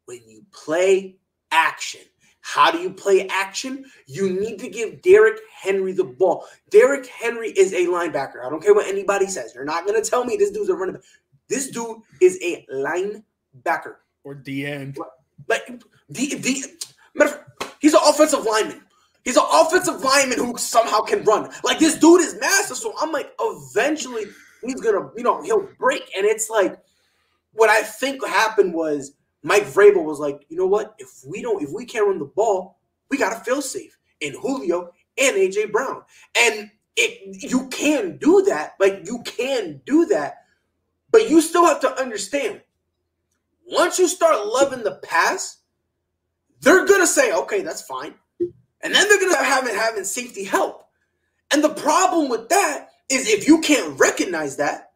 When you play action. How do you play action? You need to give Derrick Henry the ball. Derrick Henry is a linebacker. I don't care what anybody says. You're not going to tell me this dude's a running back. This dude is a linebacker. Backer or D N, like D. D he's an offensive lineman. He's an offensive lineman who somehow can run. Like this dude is massive. So I'm like, eventually he's gonna, you know, he'll break. And it's like, what I think happened was Mike Vrabel was like, you know what? If we don't, if we can't run the ball, we got to feel safe in Julio and A J Brown. And it, you can do that. Like you can do that, but you still have to understand. Once you start loving the pass, they're going to say, okay, that's fine. And then they're going to have having safety help. And the problem with that is if you can't recognize that,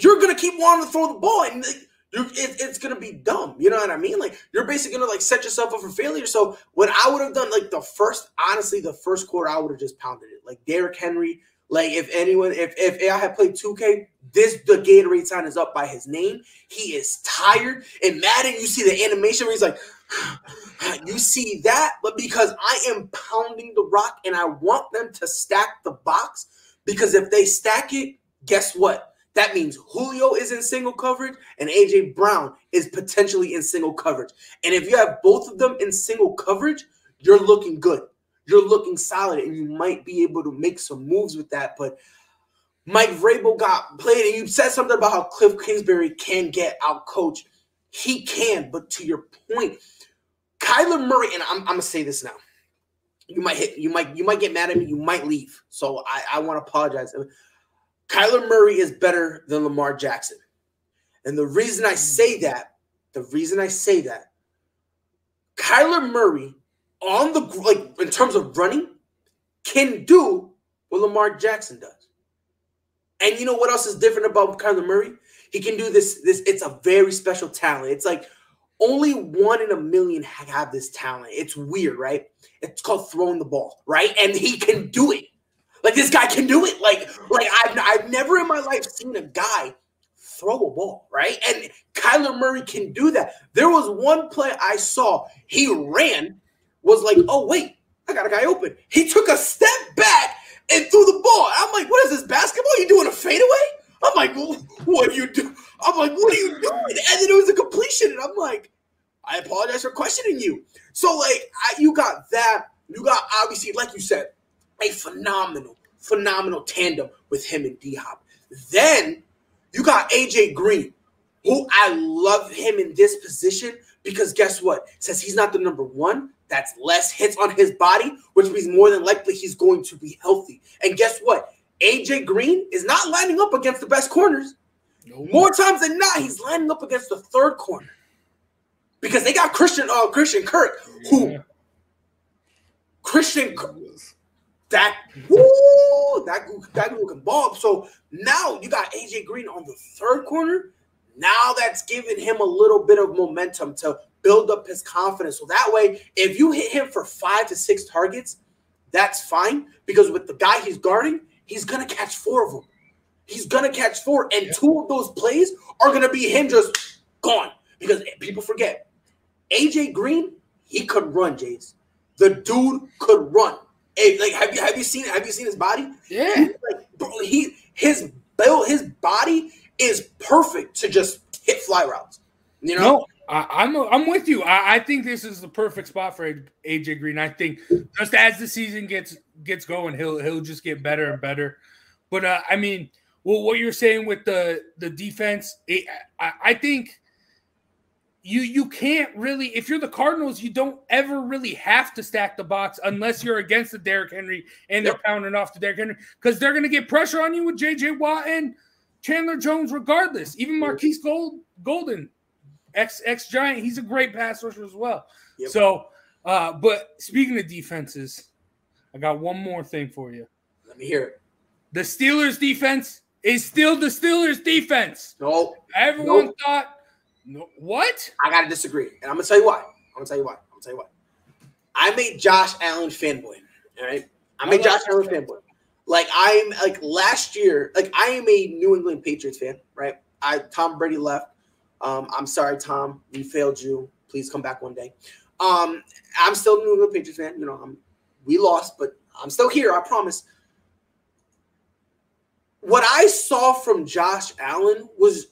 you're going to keep wanting to throw the ball. And you're, it, it's going to be dumb. You know what I mean? Like you're basically going to like set yourself up for failure. So what I would have done, like the first, honestly, the first quarter, I would have just pounded it. Like Derrick Henry. Like if anyone, if if I had played two K, this the Gatorade sign is up by his name. He is tired. And Madden, you see the animation where he's like, you see that, but because I am pounding the rock and I want them to stack the box, because if they stack it, guess what? That means Julio is in single coverage and A J Brown is potentially in single coverage. And if you have both of them in single coverage, you're looking good. You're looking solid, and you might be able to make some moves with that. But Mike Vrabel got played, and you said something about how Cliff Kingsbury can get out-coached. He can, but to your point, Kyler Murray, and I'm, I'm gonna say this now. You might hit, you might, you might get mad at me, you might leave. So I, I want to apologize. Kyler Murray is better than Lamar Jackson. And the reason I say that, the reason I say that, Kyler Murray. On the like in terms of running, can do what Lamar Jackson does. And you know what else is different about Kyler Murray? He can do this. This it's a very special talent. It's like only one in a million have this talent. It's weird, right? It's called throwing the ball, right? And he can do it. Like this guy can do it. Like like I've I've never in my life seen a guy throw a ball, right? And Kyler Murray can do that. There was one play I saw. He ran. Was like, oh, wait, I got a guy open. He took a step back and threw the ball. I'm like, what is this, basketball? You doing a fadeaway? I'm like, what are you doing? I'm like, what are you doing? And then it was a completion. And I'm like, I apologize for questioning you. So, like, I, you got that. You got, obviously, like you said, a phenomenal, phenomenal tandem with him and D-Hop. Then you got A J Green, who I love him in this position because guess what? Since he's not the number one, that's less hits on his body, which means more than likely he's going to be healthy. And guess what? A J Green is not lining up against the best corners. No. More times than not, he's lining up against the third corner because they got Christian uh, Christian Kirk, who yeah. Christian Kirk, that woo, that that dude can ball. So now you got A J Green on the third corner. Now that's giving him a little bit of momentum to build up his confidence. So that way, if you hit him for five to six targets, that's fine, because with the guy he's guarding, he's going to catch four of them. He's going to catch four, and yeah. two of those plays are going to be him just gone, because people forget. A J Green, he could run, Jace. The dude could run. Hey, like, have you have you seen have you seen his body? Yeah, he, like, bro, he his build, his body is perfect to just hit fly routes. You know, no, I, I'm I'm with you. I, I think this is the perfect spot for A J Green. I think just as the season gets gets going, he'll he'll just get better and better. But uh, I mean, well, what you're saying with the the defense, it, I, I think. You you can't really – if you're the Cardinals, you don't ever really have to stack the box unless you're against the Derrick Henry and they're yep. pounding off the Derrick Henry, because they're going to get pressure on you with J J Watt and Chandler Jones regardless. Even Marquise Gold, Golden, ex, ex-Giant, he's a great pass rusher as well. Yep. So, uh, but speaking of defenses, I got one more thing for you. Let me hear it. The Steelers' defense is still the Steelers' defense. No. Everyone nope. thought – No, what? I gotta disagree, and I'm gonna tell you why. I'm gonna tell you why. I'm gonna tell you why. I made Josh Allen fanboy. All right, I made I Josh Allen fanboy. Like I'm like last year. Like I am a New England Patriots fan, right? I Tom Brady left. Um, I'm sorry, Tom. We failed you. Please come back one day. Um, I'm still a New England Patriots fan. You know, I'm, we lost, but I'm still here. I promise. What I saw from Josh Allen was.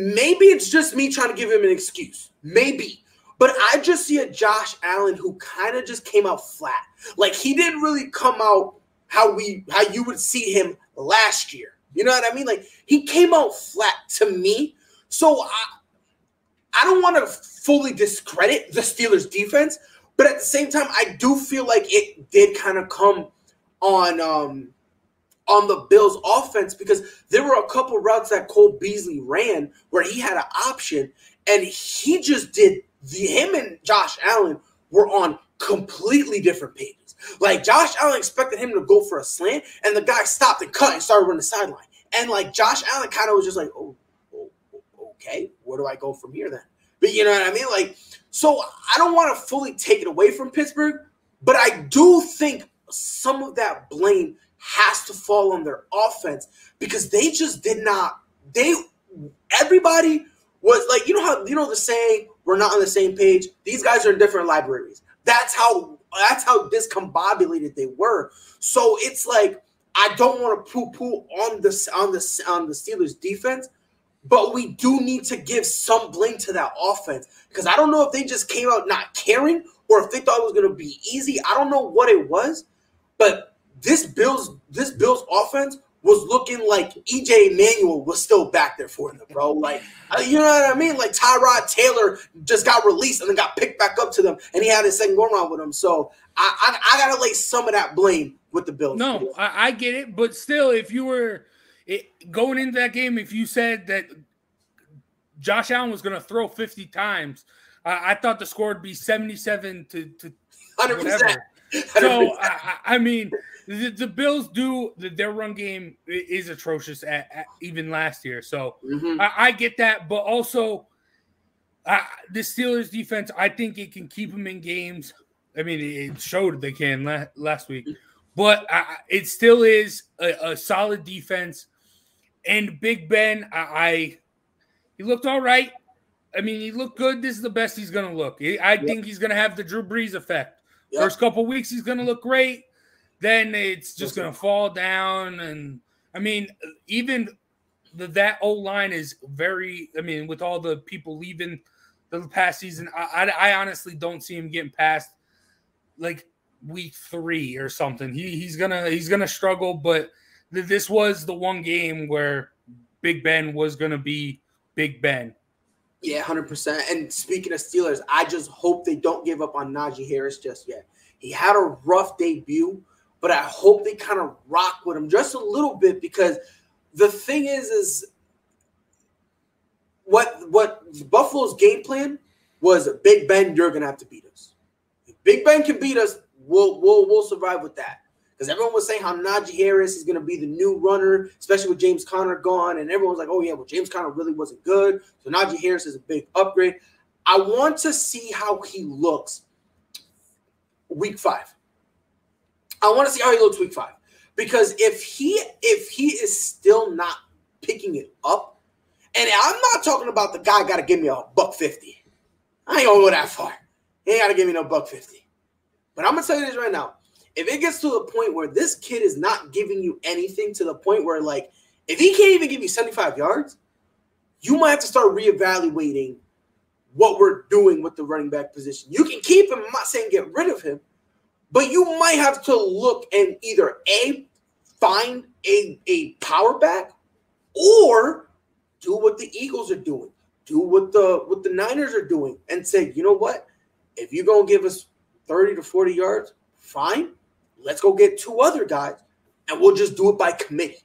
Maybe it's just me trying to give him an excuse. Maybe. But I just see a Josh Allen who kind of just came out flat. Like, he didn't really come out how we how you would see him last year. You know what I mean? Like, he came out flat to me. So I, I don't want to fully discredit the Steelers' defense. But at the same time, I do feel like it did kind of come on um, – on the Bills' offense, because there were a couple routes that Cole Beasley ran where he had an option, and he just did the, him and Josh Allen were on completely different pages. Like, Josh Allen expected him to go for a slant, and the guy stopped and cut and started running the sideline. And, like, Josh Allen kind of was just like, oh, oh, okay, where do I go from here then? But you know what I mean? Like, so I don't want to fully take it away from Pittsburgh, but I do think some of that blame – has to fall on their offense, because they just did not – they – everybody was like – you know how – you know the saying, we're not on the same page? These guys are in different libraries. That's how that's how discombobulated they were. So it's like, I don't want to poo-poo on the, on, the, on the Steelers' defense, but we do need to give some blame to that offense, because I don't know if they just came out not caring or if they thought it was going to be easy. I don't know what it was, but – This Bills, this Bills offense was looking like E J Manuel was still back there for them, bro. Like, you know what I mean? Like, Tyrod Taylor just got released and then got picked back up to them, and he had his second go-around with him. So I, I, I got to lay some of that blame with the Bills. No, I, I get it. But still, if you were it, going into that game, if you said that Josh Allen was going to throw fifty times, uh, I thought the score would be seventy-seven to, to one hundred percent. Whatever. So, I, I mean, the, the Bills do – their run game is atrocious at, at even last year. So, mm-hmm. I, I get that. But also, I, the Steelers' defense, I think it can keep them in games. I mean, it showed they can la- last week. But I, it still is a, a solid defense. And Big Ben, I, I he looked all right. I mean, he looked good. This is the best he's going to look. I yep. think he's going to have the Drew Brees effect. Yep. First couple of weeks, he's going to look great. Then it's just going to fall down. And, I mean, even the, that O-line is very – I mean, with all the people leaving the past season, I, I, I honestly don't see him getting past, like, week three or something. He He's going to he's gonna struggle, but th- this was the one game where Big Ben was going to be Big Ben. Yeah, one hundred percent. And speaking of Steelers, I just hope they don't give up on Najee Harris just yet. He had a rough debut, but I hope they kind of rock with him just a little bit, because the thing is, is what what Buffalo's game plan was, Big Ben, you're going to have to beat us. If Big Ben can beat us, we'll, we'll, we'll survive with that. Because everyone was saying how Najee Harris is going to be the new runner, especially with James Conner gone. And everyone was like, oh, yeah, well, James Conner really wasn't good. So Najee Harris is a big upgrade. I want to see how he looks week five. I want to see how he looks week five. Because if he if he is still not picking it up, and I'm not talking about the guy got to give me a buck fifty. I ain't going to go that far. He ain't got to give me no buck fifty. But I'm going to tell you this right now. If it gets to the point where this kid is not giving you anything, to the point where, like, if he can't even give you seventy-five yards, you might have to start reevaluating what we're doing with the running back position. You can keep him. I'm not saying get rid of him. But you might have to look and either A, find a, a power back, or do what the Eagles are doing, do what the what the Niners are doing, and say, you know what? If you're going to give us thirty to forty yards, fine. Let's go get two other guys, and we'll just do it by committee.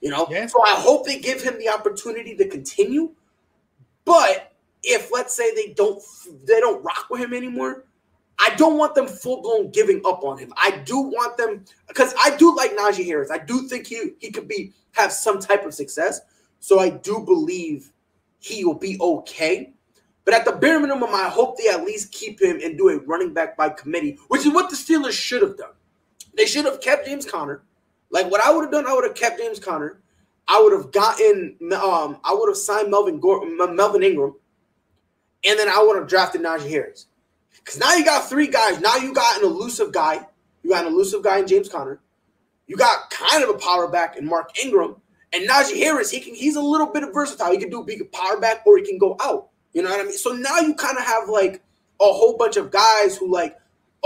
You know? Yeah. So I hope they give him the opportunity to continue. But if, let's say, they don't they don't rock with him anymore, I don't want them full-blown giving up on him. I do want them – because I do like Najee Harris. I do think he he could be have some type of success. So I do believe he will be okay. But at the bare minimum, I hope they at least keep him and do a running back by committee, which is what the Steelers should have done. They should have kept James Conner. Like, what I would have done, I would have kept James Conner. I would have gotten um, – I would have signed Melvin, Gore, Melvin Ingram, and then I would have drafted Najee Harris. Because now you got three guys. Now you got an elusive guy. You got an elusive guy in James Conner. You got kind of a power back in Mark Ingram. And Najee Harris, he can, he's a little bit versatile. He can do big power back or he can go out. You know what I mean? So now you kind of have like a whole bunch of guys who like,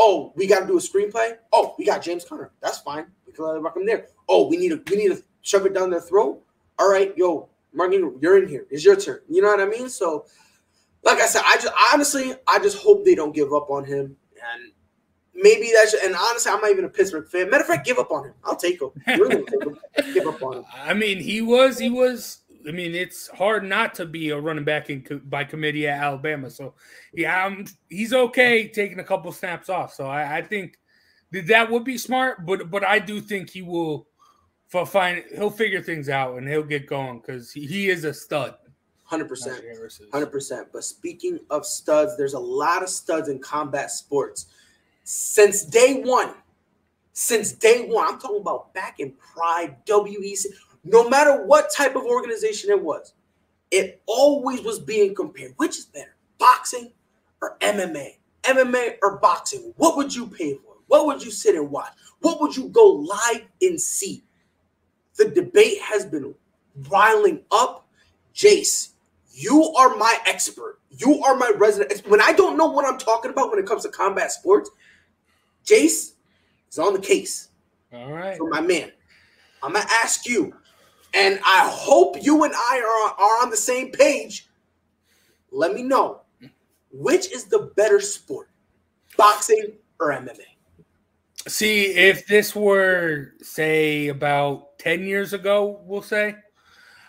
oh, we got to do a screenplay. Oh, we got James Conner. That's fine. We can let him rock him there. Oh, we need to we need to shove it down their throat. All right, yo, Mark Ingram, you're in here. It's your turn. You know what I mean? So like I said, I just honestly, I just hope they don't give up on him, and maybe that's. And honestly, I'm not even a Pittsburgh fan. Matter of fact, give up on him. I'll take him. Really take him. Give up on him. I mean, he was, he was. I mean, it's hard not to be a running back in co- by committee at Alabama. So, yeah, I'm, he's okay taking a couple snaps off. So I, I think that, that would be smart, but but I do think he will for find he'll figure things out and he'll get going because he, he is a stud. one hundred percent, one hundred percent. But speaking of studs, there's a lot of studs in combat sports. Since day one, since day one, I'm talking about back in Pride, W E C, no matter what type of organization it was, it always was being compared. Which is better, boxing or M M A? M M A or boxing? What would you pay for? What would you sit and watch? What would you go live and see? The debate has been riling up. Jace, you are my expert. You are my resident expert. When I don't know what I'm talking about when it comes to combat sports, Jace is on the case. All right. So, my man, I'm going to ask you, and I hope you and I are, are on the same page. Let me know, which is the better sport, boxing or M M A? See, if this were, say, about ten years ago, we'll say,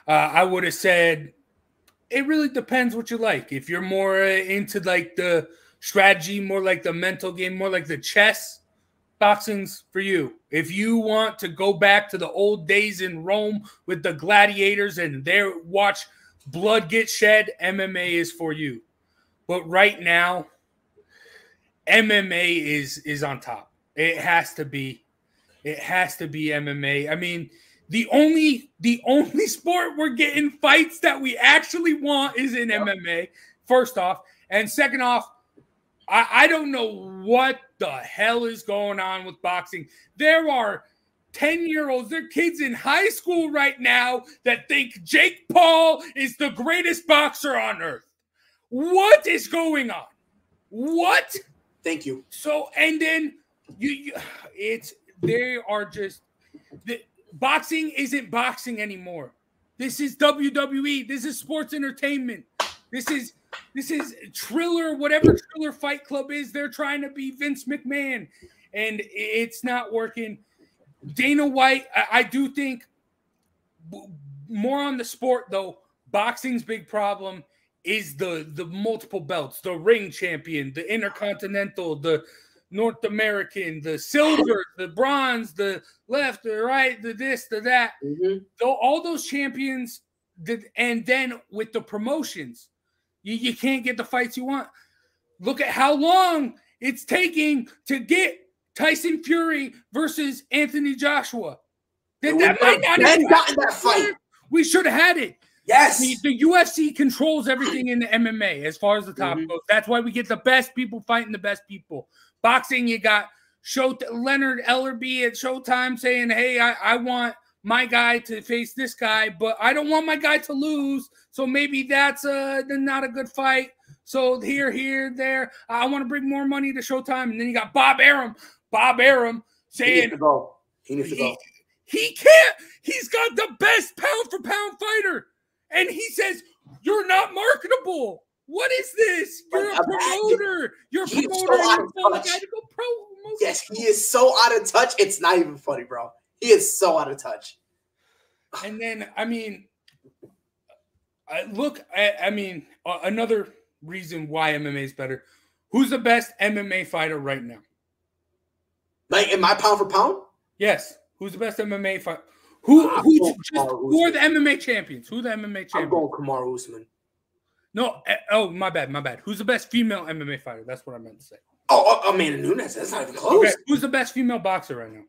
Uh, I would have said it really depends what you like. If you're more into like the strategy, more like the mental game, more like the chess, boxing's for you. If you want to go back to the old days in Rome with the gladiators and there watch blood get shed, M M A is for you. But right now, M M A is is on top. It has to be. It has to be M M A. I mean, The only the only sport we're getting fights that we actually want is in yep. M M A, first off. And second off, I, I don't know what the hell is going on with boxing. There are ten-year-olds, there are kids in high school right now that think Jake Paul is the greatest boxer on earth. What is going on? What? Thank you. So, and then, you, you it's they are just the, – boxing isn't boxing anymore. This is W W E. This is sports entertainment. This is this is Triller, whatever Triller Fight Club is. They're trying to be Vince McMahon, and it's not working. Dana White, I, I do think more on the sport, though, boxing's big problem is the, the multiple belts, the ring champion, the intercontinental, the North American, the silver, the bronze, the left, the right, the this, the that. Mm-hmm. All those champions did, and then with the promotions, You, you can't get the fights you want. Look at how long it's taking to get Tyson Fury versus Anthony Joshua. That, that might not have gotten that fight. We should have had it. Yes. The, the U F C controls everything in the M M A as far as the top mm-hmm. goes. That's why we get the best people fighting the best people. Boxing, you got Show Leonard Ellerbe at Showtime saying, hey, I, I want my guy to face this guy, but I don't want my guy to lose, so maybe that's a, not a good fight. So here, here, there. I want to bring more money to Showtime. And then you got Bob Arum. Bob Arum saying he needs to go. He needs to go. He, he can't. He's got the best pound-for-pound fighter. And he says, you're not marketable. What is this? You're like, a promoter. You're a promoter. So you're telling a guy to go promote. Yes, he is so out of touch. It's not even funny, bro. He is so out of touch. And then, I mean, I look, I, I mean, uh, another reason why M M A is better. Who's the best M M A fighter right now? Like, am I pound for pound? Yes. Who's the best M M A fighter? Who, who, just, who are the M M A champions? Who are the M M A champions? I'm going Kamaru Usman. No, oh, my bad, my bad. Who's the best female M M A fighter? That's what I meant to say. Oh, Amanda Nunes. That's not even close. Okay. Who's the best female boxer right now?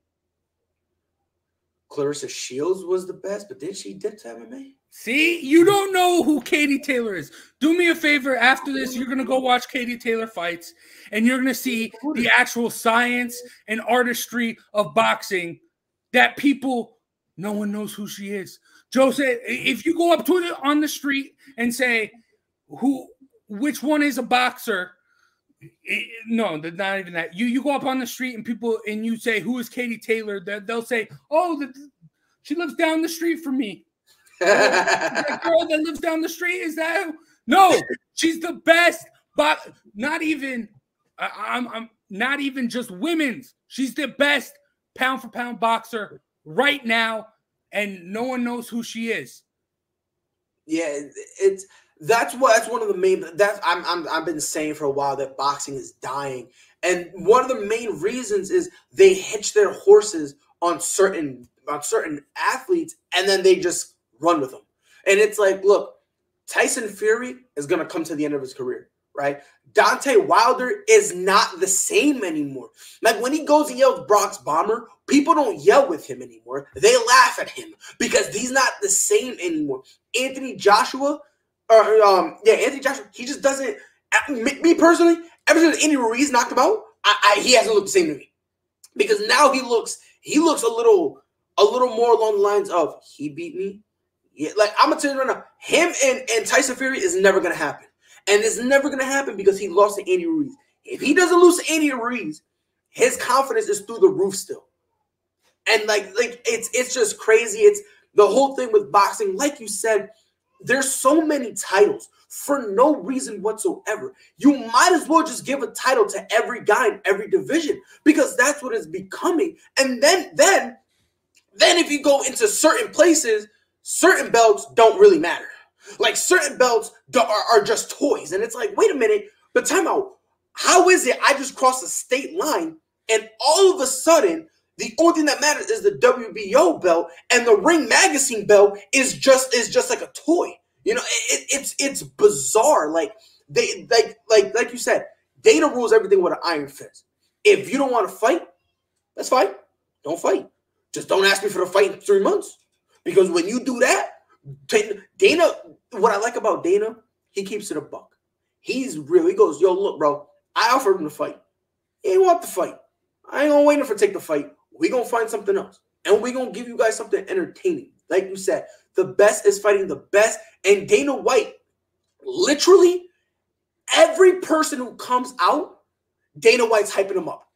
Clarissa Shields was the best, but then she dipped to M M A. See, you don't know who Katie Taylor is. Do me a favor. After this, you're going to go watch Katie Taylor fights, and you're going to see the actual science and artistry of boxing that people, no one knows who she is. Joe said, if you go up to it on the street and say, who, which one is a boxer? It, no, not even that. You you go up on the street and people and you say, who is Katie Taylor? They'll say, oh, the, she lives down the street from me. Oh, that girl that lives down the street, is that who? No, she's the best. But not even, I, I'm I'm not even just women's. She's the best pound for pound boxer right now, and no one knows who she is. Yeah, it's. That's what. That's one of the main. That's I'm. I'm. I've been saying for a while that boxing is dying, and one of the main reasons is they hitch their horses on certain on certain athletes, and then they just run with them. And it's like, look, Tyson Fury is going to come to the end of his career, right? Deontay Wilder is not the same anymore. Like when he goes and yells Brock's Bomber, people don't yell with him anymore. They laugh at him because he's not the same anymore. Anthony Joshua. Or, um, yeah, Anthony Joshua, he just doesn't – me personally, ever since Andy Ruiz knocked him out, I, I, he hasn't looked the same to me. Because now he looks – he looks a little a little more along the lines of, he beat me. Yeah, like, I'm going to tell you right now, him and, and Tyson Fury is never going to happen. And it's never going to happen because he lost to Andy Ruiz. If he doesn't lose to Andy Ruiz, his confidence is through the roof still. And, like, like it's it's just crazy. It's the whole thing with boxing. Like you said – there's so many titles for no reason whatsoever. You might as well just give a title to every guy in every division because that's what it's becoming. And then, then, then if you go into certain places, certain belts don't really matter. Like certain belts are, are just toys. And it's like, wait a minute, but time out. How is it I just crossed a state line and all of a sudden the only thing that matters is the W B O belt, and the Ring Magazine belt is just is just like a toy. You know, it, it's it's bizarre. Like they like like like you said, Dana rules everything with an iron fist. If you don't want to fight, that's fine. Don't fight. Just don't ask me for the fight in three months because when you do that, Dana. What I like about Dana, he keeps it a buck. He's real. He goes, yo, look, bro. I offered him the fight. He didn't want the fight. I ain't gonna wait for him to take the fight. We're going to find something else, and we're going to give you guys something entertaining. Like you said, the best is fighting the best, and Dana White, literally every person who comes out, Dana White's hyping them up.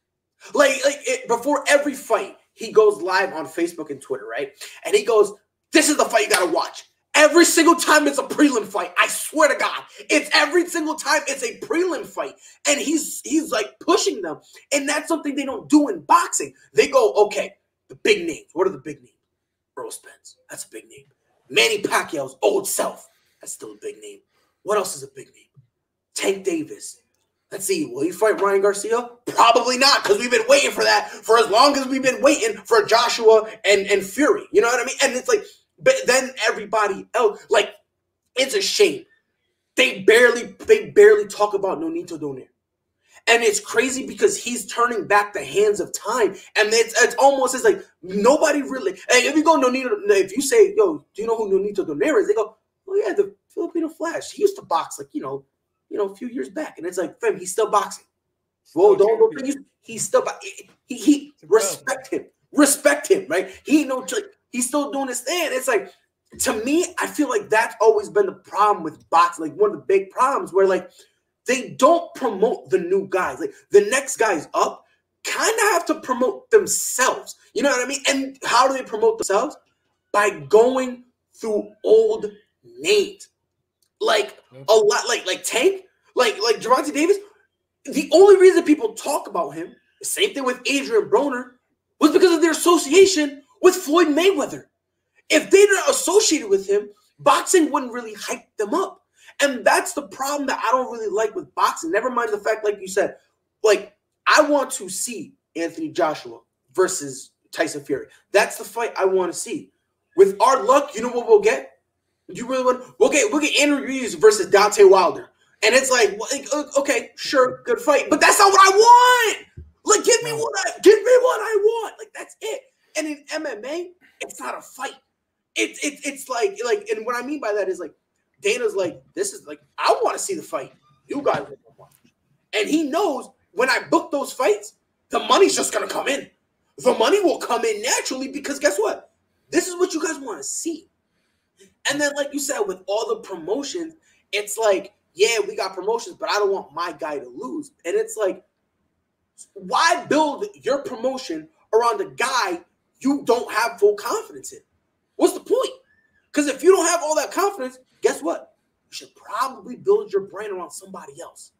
Like, like it, before every fight, he goes live on Facebook and Twitter, right? And he goes, this is the fight you got to watch. Every single time it's a prelim fight. I swear to God. It's every single time it's a prelim fight. And he's he's like pushing them. And that's something they don't do in boxing. They go, okay, the big names. What are the big names? Earl Spence. That's a big name. Manny Pacquiao's old self. That's still a big name. What else is a big name? Tank Davis. Let's see. Will he fight Ryan Garcia? Probably not, because we've been waiting for that for as long as we've been waiting for Joshua and, and Fury. You know what I mean? And it's like, but then everybody else, like, it's a shame. They barely they barely talk about Nonito Donaire. And it's crazy because he's turning back the hands of time. And it's, it's almost as like nobody really. And if you go Nonito, if you say, yo, do you know who Nonito Donaire is? They go, oh, yeah, the Filipino Flash. He used to box like, you know, you know, a few years back. And it's like, fam, he's still boxing. Whoa, don't look at you. He's still he, he respect him. Respect him, right? He ain't no trick. He's still doing his thing. It's like, to me, I feel like that's always been the problem with boxing. Like one of the big problems where like they don't promote the new guys. Like the next guys up kind of have to promote themselves. You know what I mean? And how do they promote themselves? By going through old names. Like a lot, like like Tank, like like Gervonta Davis. The only reason people talk about him, the same thing with Adrian Broner, was because of their association with Floyd Mayweather. If they were associated with him, boxing wouldn't really hype them up. And that's the problem that I don't really like with boxing. Never mind the fact, like you said, like I want to see Anthony Joshua versus Tyson Fury. That's the fight I want to see. With our luck, you know what we'll get? You really want? We'll get, we'll get Andrew Ruiz versus Deontay Wilder. And it's like, okay, sure, good fight, but that's not what I want. Like, give me what I give me what I want. Like, that's it. And in M M A, it's not a fight. It's it, it's like like, and what I mean by that is like, Dana's like, this is like, I want to see the fight. You guys want to watch, and he knows when I book those fights, the money's just gonna come in. The money will come in naturally because guess what? This is what you guys want to see. And then, like you said, with all the promotions, it's like, yeah, we got promotions, but I don't want my guy to lose. And it's like, why build your promotion around a guy you don't have full confidence in? What's the point? Because if you don't have all that confidence, guess what? You should probably build your brand around somebody else.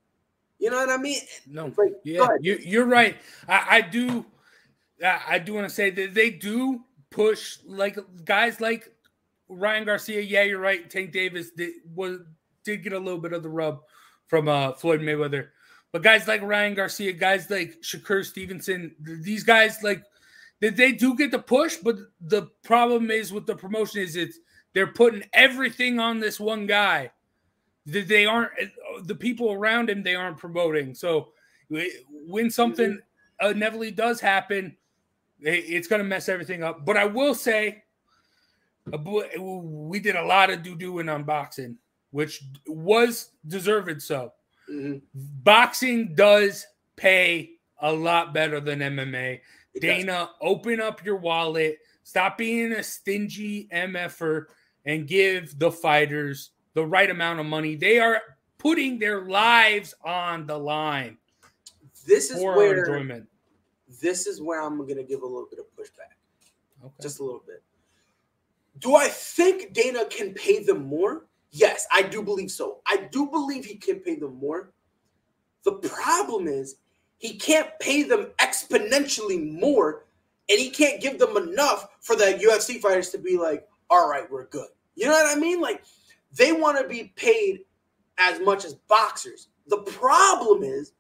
You know what I mean? No, like, yeah, you, you're right. I, I do. I, I do want to say that they do push like guys like Ryan Garcia. Yeah, you're right. Tank Davis did, was did get a little bit of the rub from uh, Floyd Mayweather. But guys like Ryan Garcia, guys like Shakur Stevenson, these guys like they, they do get the push, but the problem is with the promotion is it's they're putting everything on this one guy. That they aren't the people around him they aren't promoting. So when something inevitably does happen, it's going to mess everything up. But I will say, we did a lot of doo-doo in unboxing, which was deserved so. Mm-hmm. Boxing does pay a lot better than M M A. It Dana, does. Open up your wallet. Stop being a stingy M F-er and give the fighters the right amount of money. They are putting their lives on the line. This is for where enjoyment. This is where I'm going to give a little bit of pushback. Okay. Just a little bit. Do I think Dana can pay them more? Yes, I do believe so. I do believe he can pay them more. The problem is he can't pay them exponentially more, and he can't give them enough for the U F C fighters to be like, all right, we're good. You know what I mean? Like, they want to be paid as much as boxers. The problem is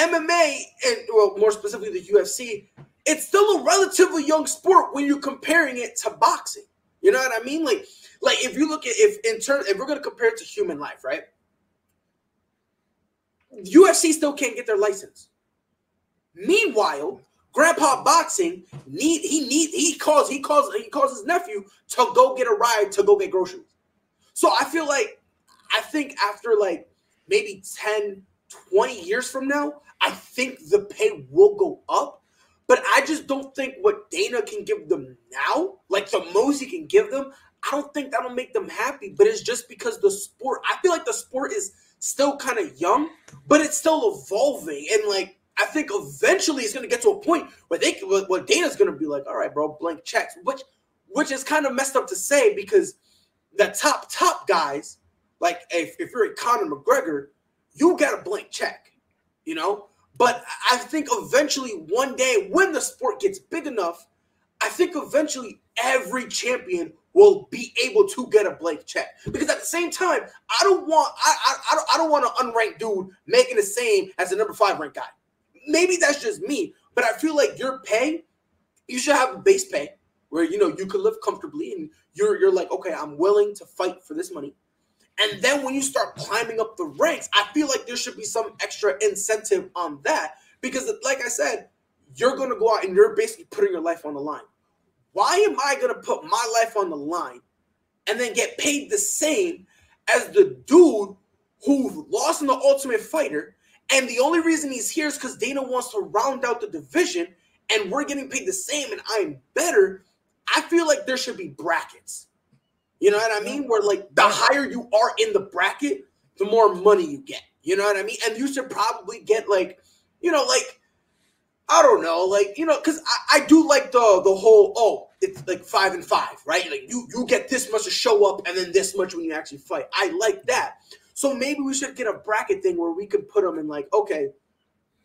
M M A, and well, more specifically the U F C, it's still a relatively young sport when you're comparing it to boxing. You know what I mean? Like, like if you look at if in turn if we're gonna compare it to human life, right? U F C still can't get their license. Meanwhile, Grandpa Boxing need he need he calls he calls he calls his nephew to go get a ride to go get groceries. So I feel like I think after like maybe ten, twenty years from now, I think the pay will go up. But I just don't think what Dana can give them now, like the most he can give them, I don't think that'll make them happy. But it's just because the sport, I feel like the sport is still kind of young, but it's still evolving. And like, I think eventually it's going to get to a point where they, where Dana's going to be like, all right, bro, blank checks, which, which is kind of messed up to say because the top, top guys, like if, if you're a Conor McGregor, you got a blank check, you know? But I think eventually one day when the sport gets big enough, I think eventually every champion will be able to get a blank check. Because at the same time, I don't want I I, I, don't, I don't want an unranked dude making the same as the number five ranked guy. Maybe that's just me, but I feel like your pay, you should have a base pay where you know you can live comfortably and you're you're like, okay, I'm willing to fight for this money. And then when you start climbing up the ranks, I feel like there should be some extra incentive on that because, like I said, you're going to go out and you're basically putting your life on the line. Why am I going to put my life on the line and then get paid the same as the dude who lost in the Ultimate Fighter? And the only reason he's here is because Dana wants to round out the division and we're getting paid the same and I'm better. I feel like there should be brackets. You know what I mean? Where, like, the higher you are in the bracket, the more money you get. You know what I mean? And you should probably get, like, you know, like, I don't know, like, you know, because I, I do like the the whole, oh, it's like five and five, right? Like, you, you get this much to show up and then this much when you actually fight. I like that. So maybe we should get a bracket thing where we could put them in, like, okay,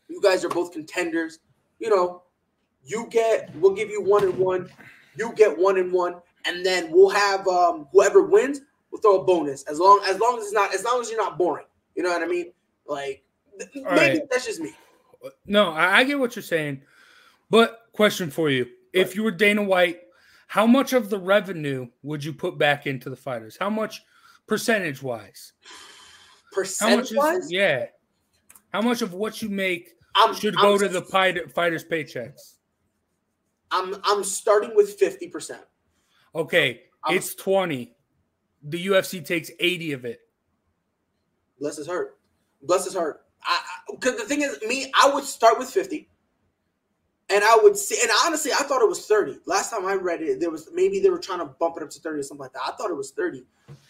you guys are both contenders. You know, you get, we'll give you one and one. You get one and one. And then we'll have um, whoever wins, we'll throw a bonus. As long as long as it's not, as long as you're not boring, you know what I mean? Like, th- maybe right. That's just me. No, I, I get what you're saying. But question for you: right. If you were Dana White, how much of the revenue would you put back into the fighters? How much, percentage wise? Percentage wise, yeah. How much of what you make I'm, should I'm, go to the fighters' paychecks? I'm I'm starting with fifty percent. Okay, it's twenty. The U F C takes eighty of it. Bless his heart. Bless his heart. I, I, 'cause the thing is, me, I would start with fifty. And I would see, and honestly, I thought it was thirty. Last time I read it, there was maybe they were trying to bump it up to thirty or something like that. I thought it was thirty.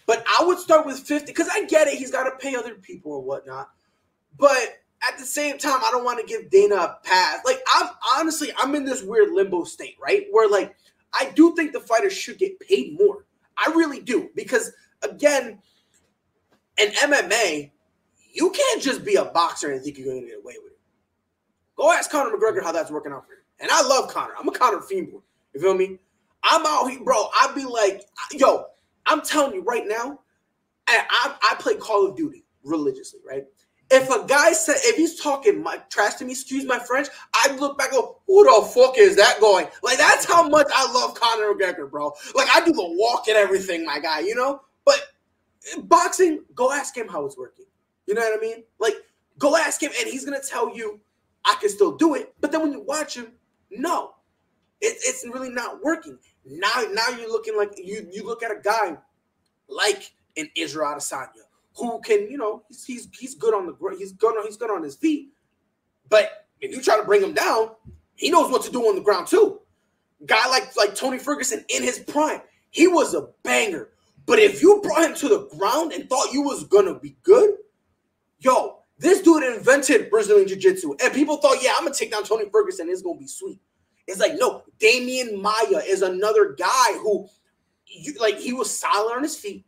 But I would start with fifty because I get it. He's got to pay other people or whatnot. But at the same time, I don't want to give Dana a pass. Like, I'm honestly, I'm in this weird limbo state, right? Where, like, I do think the fighters should get paid more. I really do. Because, again, in M M A, you can't just be a boxer and think you're going to get away with it. Go ask Conor McGregor how that's working out for him. And I love Conor. I'm a Conor fanboy. You feel me? I'm out here, bro. I'd be like, yo, I'm telling you right now, I, I, I play Call of Duty religiously, right? If a guy said, if he's talking my trash to me, excuse my French, I look back and go, who the fuck is that going? Like, that's how much I love Conor McGregor, bro. Like, I do the walk and everything, my guy, you know? But boxing, go ask him how it's working. You know what I mean? Like, go ask him, and he's going to tell you, I can still do it. But then when you watch him, no, it, it's really not working. Now, now you're looking like, you, you look at a guy like an Israel Adesanya, who can, you know, he's he's, he's good on the ground. He's good on, he's good on his feet. But if you try to bring him down, he knows what to do on the ground too. Guy like, like Tony Ferguson in his prime, he was a banger. But if you brought him to the ground and thought you was going to be good, yo, this dude invented Brazilian Jiu-Jitsu. And people thought, yeah, I'm going to take down Tony Ferguson. It's going to be sweet. It's like, no, Damian Maia is another guy who, you, like, he was solid on his feet.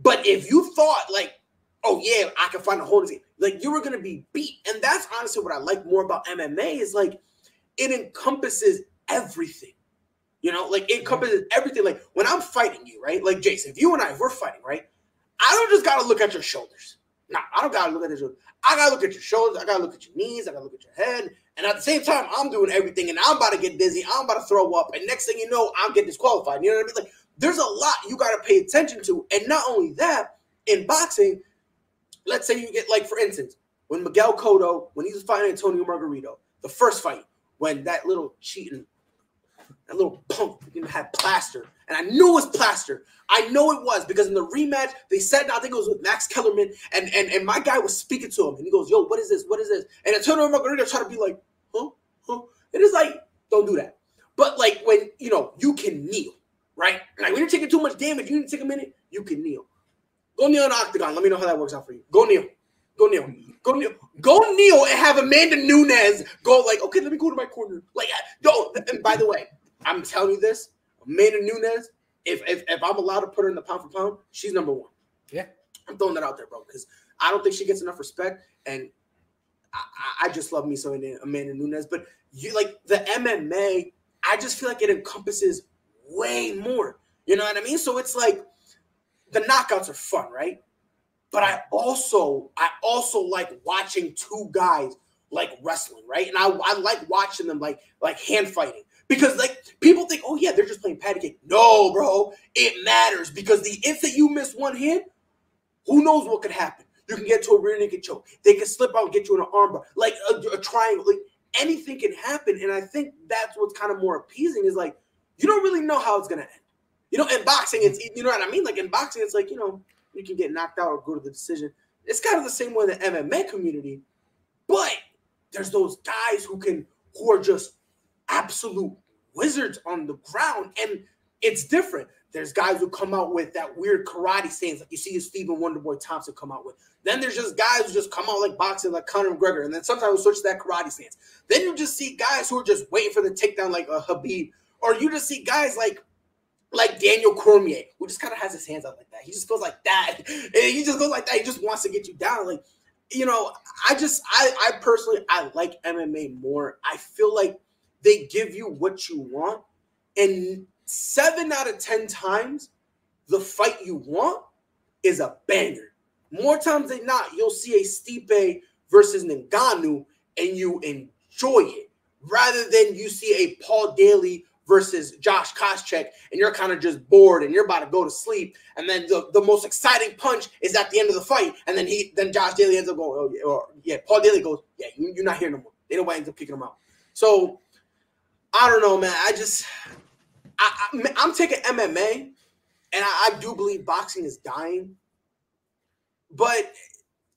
But if you thought, like, oh, yeah, I can find a hole in it, like, you were going to be beat. And that's honestly what I like more about M M A is, like, it encompasses everything. You know, like, it encompasses everything. Like, when I'm fighting you, right, like, Jason, if you and I, if we're fighting, right, I don't just got to look at your shoulders. Nah, I don't got to look at your shoulders. I got to look at your shoulders. I got to look at your knees. I got to look at your head. And at the same time, I'm doing everything, and I'm about to get dizzy. I'm about to throw up. And next thing you know, I'm getting disqualified. You know what I mean? Like, there's a lot you got to pay attention to. And not only that, in boxing, let's say you get, like, for instance, when Miguel Cotto, when he was fighting Antonio Margarito, the first fight, when that little cheating, that little punk had plaster, and I knew it was plaster. I know it was because in the rematch, they sat down, I think it was with Max Kellerman, and, and, and my guy was speaking to him, and he goes, yo, what is this? What is this? And Antonio Margarito tried to be like, huh? Huh? It is like, don't do that. But, like, when, you know, you can kneel. Right? Like, when you're taking too much damage, you need to take a minute, you can kneel. Go kneel in the octagon. Let me know how that works out for you. Go kneel. Go kneel. Go kneel. Go kneel and have Amanda Nunes go, like, okay, let me go to my corner. Like, yo, and by the way, I'm telling you this, Amanda Nunes, if if, if I'm allowed to put her in the pound for pound, she's number one. Yeah. I'm throwing that out there, bro, because I don't think she gets enough respect, and I, I just love me so Amanda Nunes. But, you like, the M M A, I just feel like it encompasses way more, you know what I mean? So it's like the knockouts are fun, right? But I also, I also like watching two guys like wrestling, right? And I, I like watching them like, like hand fighting because, like, people think, oh yeah, they're just playing patty cake. No, bro, it matters because the instant you miss one hand, Who knows what could happen? You can get to a rear naked choke. They can slip out and get you in an armbar, like a, a triangle. Like, anything can happen, and I think that's what's kind of more appeasing is, like, you don't really know how it's going to end. You know, in boxing, it's, you know what I mean? Like, in boxing, it's like, you know, you can get knocked out or go to the decision. It's kind of the same way in the M M A community, but there's those guys who can, who are just absolute wizards on the ground, and it's different. There's guys who come out with that weird karate stance, like you see Stephen Wonderboy Thompson come out with. Then there's just guys who just come out like boxing, like Conor McGregor, and then sometimes we switch to that karate stance. Then you just see guys who are just waiting for the takedown, like a Habib, or you just see guys like like Daniel Cormier, who just kind of has his hands out like that. He just goes like that, and he just goes like that. He just wants to get you down. Like, you know, I just, I, I personally, I like M M A more. I feel like they give you what you want, and seven out of ten times, the fight you want is a banger. More times than not, you'll see a Stipe versus Ngannou, and you enjoy it, rather than you see a Paul Daly versus Josh Koscheck, and you're kind of just bored, and you're about to go to sleep, and then the, the most exciting punch is at the end of the fight, and then he, then Josh Daly ends up going, oh, yeah, or, yeah, Paul Daly goes, yeah, you, you're not here no more. They don't end up kicking him out. So, I don't know, man. I just... I, I, I'm taking M M A, and I, I do believe boxing is dying. But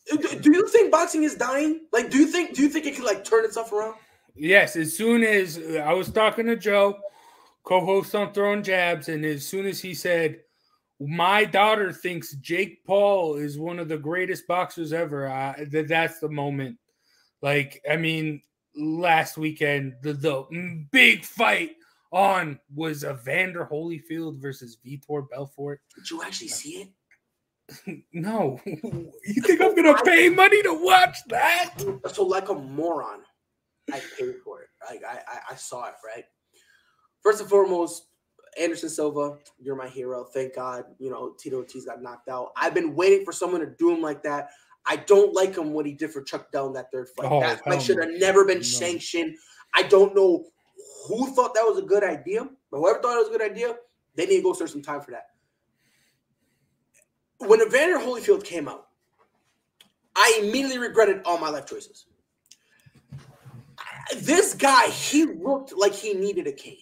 do, do you think boxing is dying? Like, do you think do you think it could, like, turn itself around? Yes. As soon as I was talking to Joe, co-host on Throwing Jabs, and as soon as he said, my daughter thinks Jake Paul is one of the greatest boxers ever, I, that's the moment. Like, I mean, last weekend, the, the big fight on was Evander Holyfield versus Vitor Belfort. Did you actually see it? No. You think I'm going to pay money to watch that? So, like a moron, I paid for it. Like, I, I, I saw it, right? First and foremost, Anderson Silva, you're my hero. Thank God, you know, Tito Ortiz got knocked out. I've been waiting for someone to do him like that. I don't like him what he did for Chuck Dell in that third fight. Oh, that fight should have never been no. sanctioned. I don't know who thought that was a good idea, but whoever thought it was a good idea, they need to go search some time for that. When Evander Holyfield came out, I immediately regretted all my life choices. This guy, he looked like he needed a cane.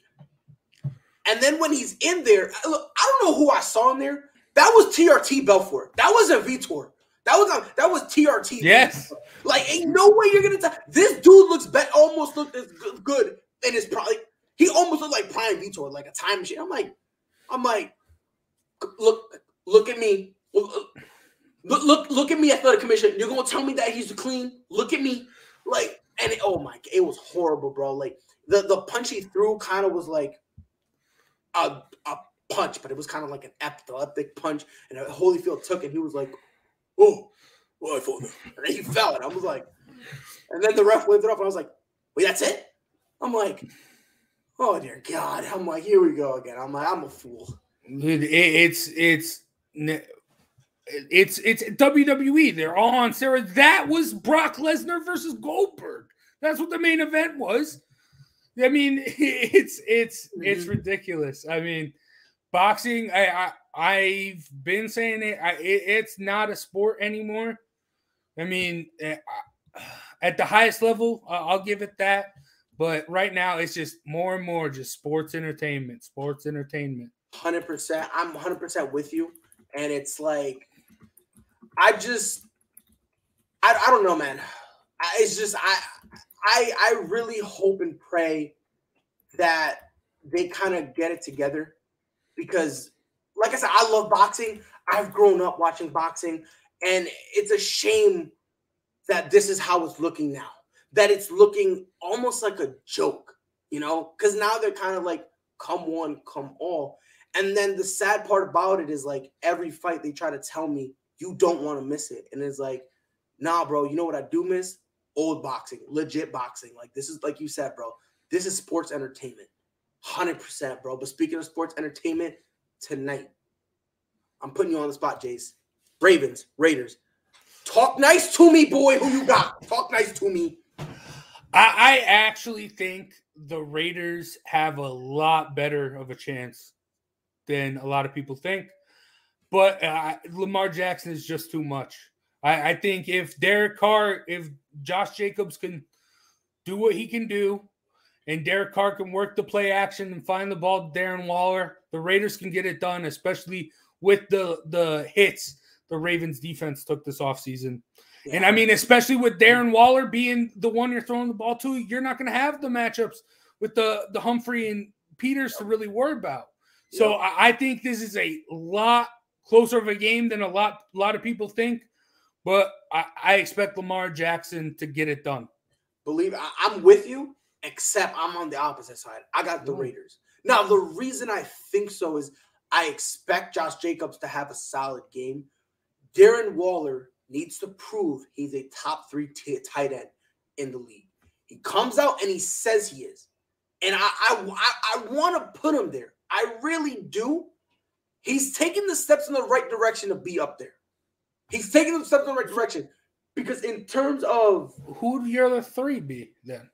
And then when he's in there, look, I don't know who I saw in there. That was T R T Belfort. That wasn't Vitor. That was a, that was T R T. Yes. Belfort. Like, ain't no way you're going to – this dude looks be- almost looked as good – and it's probably, he almost looked like Prime Vitor, like a time machine. I'm like, I'm like, look, look at me. Look, look, look at me, Athletic Commission. You're going to tell me that he's clean? Look at me. Like, and it, oh my, it was horrible, bro. Like, the, the punch he threw kind of was like a, a punch, but it was kind of like an epileptic punch. And Holyfield took it. He was like, oh, well, I fell. And then he fell. And I was like, and then the ref waved it off. And I was like, wait, that's it? I'm like, oh, dear God. I'm like, here we go again. I'm like, I'm a fool. Dude, it, it's, it's, it's, it's W W E. They're all on steroids. That was Brock Lesnar versus Goldberg. That's what the main event was. I mean, it's, it's, mm-hmm. it's ridiculous. I mean, boxing, I, I, I've been saying it, I, it, it's not a sport anymore. I mean, at the highest level, I'll give it that. But right now, it's just more and more just sports entertainment, sports entertainment. one hundred percent. I'm one hundred percent with you. And it's like, I just, I, I don't know, man. I, it's just, I, I, I really hope and pray that they kind of get it together. Because, like I said, I love boxing. I've grown up watching boxing. And it's a shame that this is how it's looking now. That it's looking almost like a joke, you know, because now they're kind of like, come one, come all. And then the sad part about it is, like, every fight they try to tell me, you don't want to miss it. And it's like, nah, bro, you know what I do miss? Old boxing, legit boxing. Like, this is, like you said, bro, this is sports entertainment. one hundred percent, bro. But speaking of sports entertainment, tonight, I'm putting you on the spot, Jace. Ravens, Raiders. Talk nice to me, boy, who you got? Talk nice to me. I actually think the Raiders have a lot better of a chance than a lot of people think. But uh, Lamar Jackson is just too much. I, I think if Derek Carr, if Josh Jacobs can do what he can do, and Derek Carr can work the play action and find the ball to Darren Waller, the Raiders can get it done, especially with the the hits the Ravens defense took this offseason. Yeah. And, I mean, especially with Darren Waller being the one you're throwing the ball to, you're not going to have the matchups with the, the Humphrey and Peters yeah. to really worry about. Yeah. So I, I think this is a lot closer of a game than a lot, a lot of people think. But I, I expect Lamar Jackson to get it done. Believe I, I'm with you, except I'm on the opposite side. I got the Ooh. Raiders. Now, the reason I think so is I expect Josh Jacobs to have a solid game. Darren Waller needs to prove he's a top three t- tight end in the league. He comes out and he says he is. And I, I, I, I want to put him there. I really do. He's taking the steps in the right direction to be up there. He's taking the steps in the right direction. Because in terms of... Who would your other three be, then?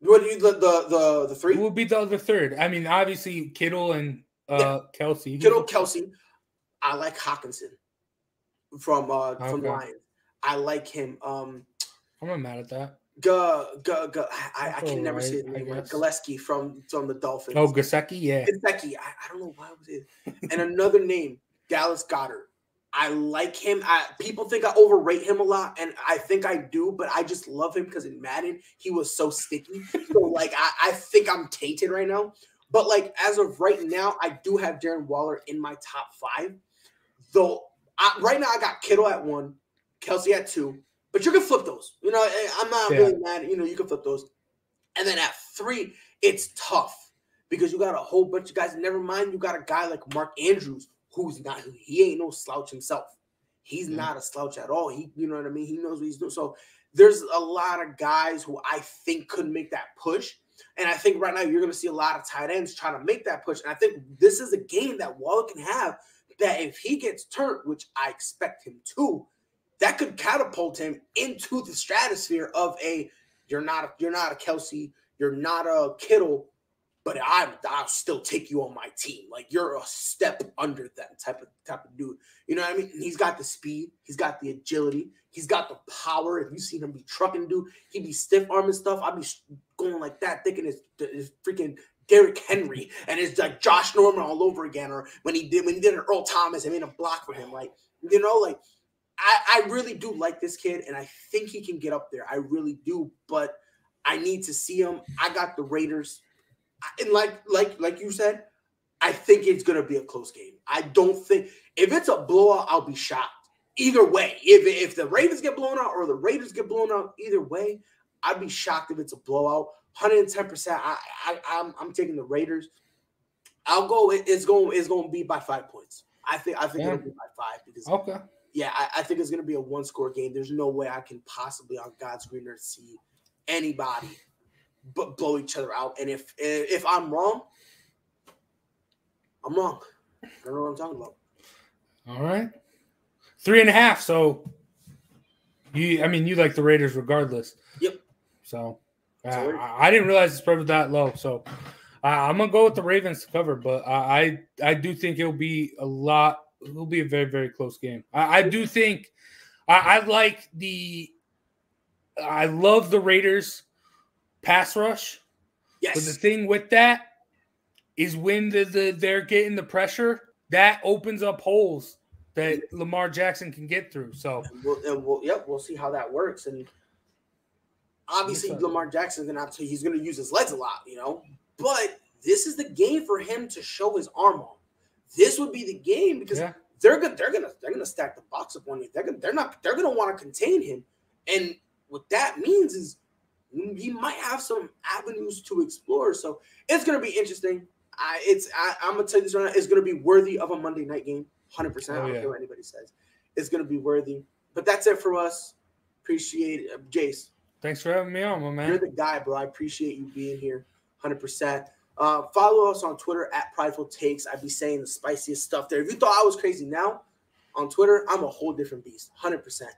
What do you, the, the, the, the three? Who would be the other third? I mean, obviously, Kittle and uh, yeah. Kelsey. Kittle, Kelsey. I like Hockenson from uh, okay. from Lions. I like him. Um, I'm not mad at that. G- G- G- I, I can never right, say the name. Right. Gillespie from, from the Dolphins. Oh, Gesicki, yeah. Gesicki. I, I don't know why I was it. And another name, Dallas Goedert. I like him. I, people think I overrate him a lot, and I think I do, but I just love him because in Madden, he was so sticky. So, like, I, I think I'm tainted right now. But, like, as of right now, I do have Darren Waller in my top five. Though, I, right now I got Kittle at one, Kelsey at two. But you can flip those. You know, I'm not yeah. really mad. You know, you can flip those. And then at three, it's tough because you got a whole bunch of guys. Never mind, you got a guy like Mark Andrews. Who's not? He ain't no slouch himself. He's mm-hmm. not a slouch at all. He, you know what I mean. He knows what he's doing. So there's a lot of guys who I think could make that push, and I think right now you're going to see a lot of tight ends trying to make that push. And I think this is a game that Waller can have that if he gets turned, which I expect him to, that could catapult him into the stratosphere of a you're not a, you're not a Kelsey, you're not a Kittle. But I, I'll still take you on my team. Like, you're a step under that type of type of dude. You know what I mean? And he's got the speed. He's got the agility. He's got the power. If you seen him be trucking, dude, he be stiff-arming stuff. I'd be going like that, thinking it's, it's freaking Derrick Henry. And it's like Josh Norman all over again. Or when he did when he did an Earl Thomas, I made a block for him. Like, you know, like, I, I really do like this kid, and I think he can get up there. I really do. But I need to see him. I got the Raiders. And like, like, like you said, I think it's going to be a close game. I don't think if it's a blowout, I'll be shocked. Either way, if if the Ravens get blown out or the Raiders get blown out, either way, I'd be shocked if it's a blowout. one hundred ten percent. I, I, I'm, I'm taking the Raiders. I'll go. It, it's going. It's going to be by five points. I think. I think yeah. it'll be by five because. Okay. Yeah, I, I think it's going to be a one-score game. There's no way I can possibly on God's green earth see anybody. But blow each other out, and if if I'm wrong, I'm wrong. I don't know what I'm talking about. All right, three and a half. So you, I mean, you like the Raiders regardless. Yep. So uh, I, I didn't realize the spread was that low. So uh, I'm gonna go with the Ravens to cover, but I I do think it'll be a lot. It'll be a very very close game. I, I do think I, I like the. I love the Raiders. Pass rush. Yes. But the thing with that is when the, the they're getting the pressure, that opens up holes that Lamar Jackson can get through. So, and we'll, and we'll, yep, we'll see how that works. And obviously, Lamar Jackson's gonna have to, he's gonna use his legs a lot, you know. But this is the game for him to show his arm on. This would be the game because yeah. they're gonna they're gonna they're gonna stack the box up on you. They're gonna they're not they're gonna want to contain him. And what that means is. He might have some avenues to explore, so it's going to be interesting. I, it's I, I'm going to tell you this right now. It's going to be worthy of a Monday night game, one hundred percent. Oh, yeah. I don't care what anybody says. It's going to be worthy. But that's it for us. Appreciate it. Jace. Thanks for having me on, my man. You're the guy, bro. I appreciate you being here, one hundred percent. Uh, follow us on Twitter, at Prideful Takes. I'd be saying the spiciest stuff there. If you thought I was crazy now, on Twitter, I'm a whole different beast, one hundred percent.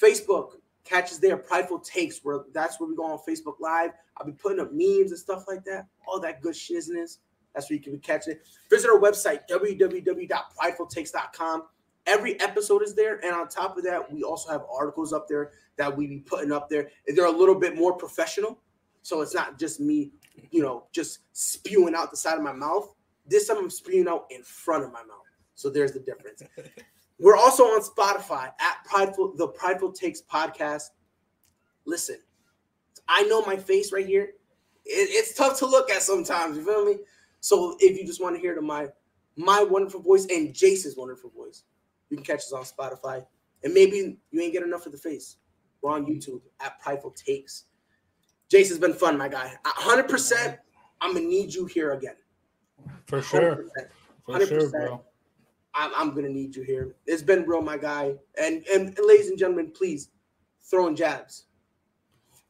Facebook. Catch us there, Prideful Takes, where that's where we go on Facebook Live. I'll be putting up memes and stuff like that. All that good shizness. That's where you can catch it. Visit our website, w w w dot prideful takes dot com. Every episode is there. And on top of that, we also have articles up there that we be putting up there. They're a little bit more professional. So it's not just me, you know, just spewing out the side of my mouth. This time I'm spewing out in front of my mouth. So there's the difference. We're also on Spotify at Prideful, the Prideful Takes podcast. Listen, I know my face right here. It, it's tough to look at sometimes. You feel me? So if you just want to hear to my, my wonderful voice and Jace's wonderful voice, you can catch us on Spotify. And maybe you ain't get enough of the face. We're on YouTube at Prideful Takes. Jace, has been fun, my guy. one hundred percent, I'm going to need you here again. For sure. one hundred percent. For sure, bro. I'm, I'm going to need you here. It's been real, my guy. And, and ladies and gentlemen, please, throwing jabs.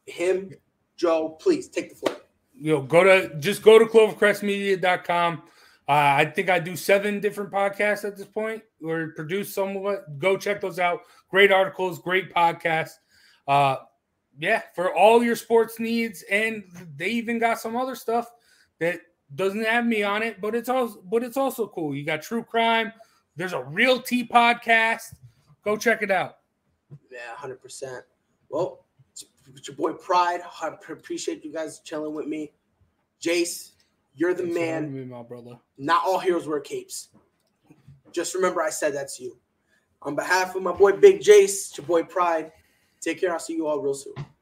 Him, Joe, please, take the floor. Yo, go to just go to clovercrest media dot com. Uh, I think I do seven different podcasts at this point, or produce somewhat. Go check those out. Great articles, great podcasts. Uh, yeah, for all your sports needs, and they even got some other stuff that doesn't have me on it, but it's also but it's also cool. You got true crime. There's a Realty podcast. Go check it out. Yeah, one hundred percent. Well, it's your boy Pride. I appreciate you guys chilling with me. Jace, you're the Thanks man. Me, my brother. Not all heroes wear capes. Just remember I said that to you. On behalf of my boy Big Jace, it's your boy Pride. Take care. I'll see you all real soon.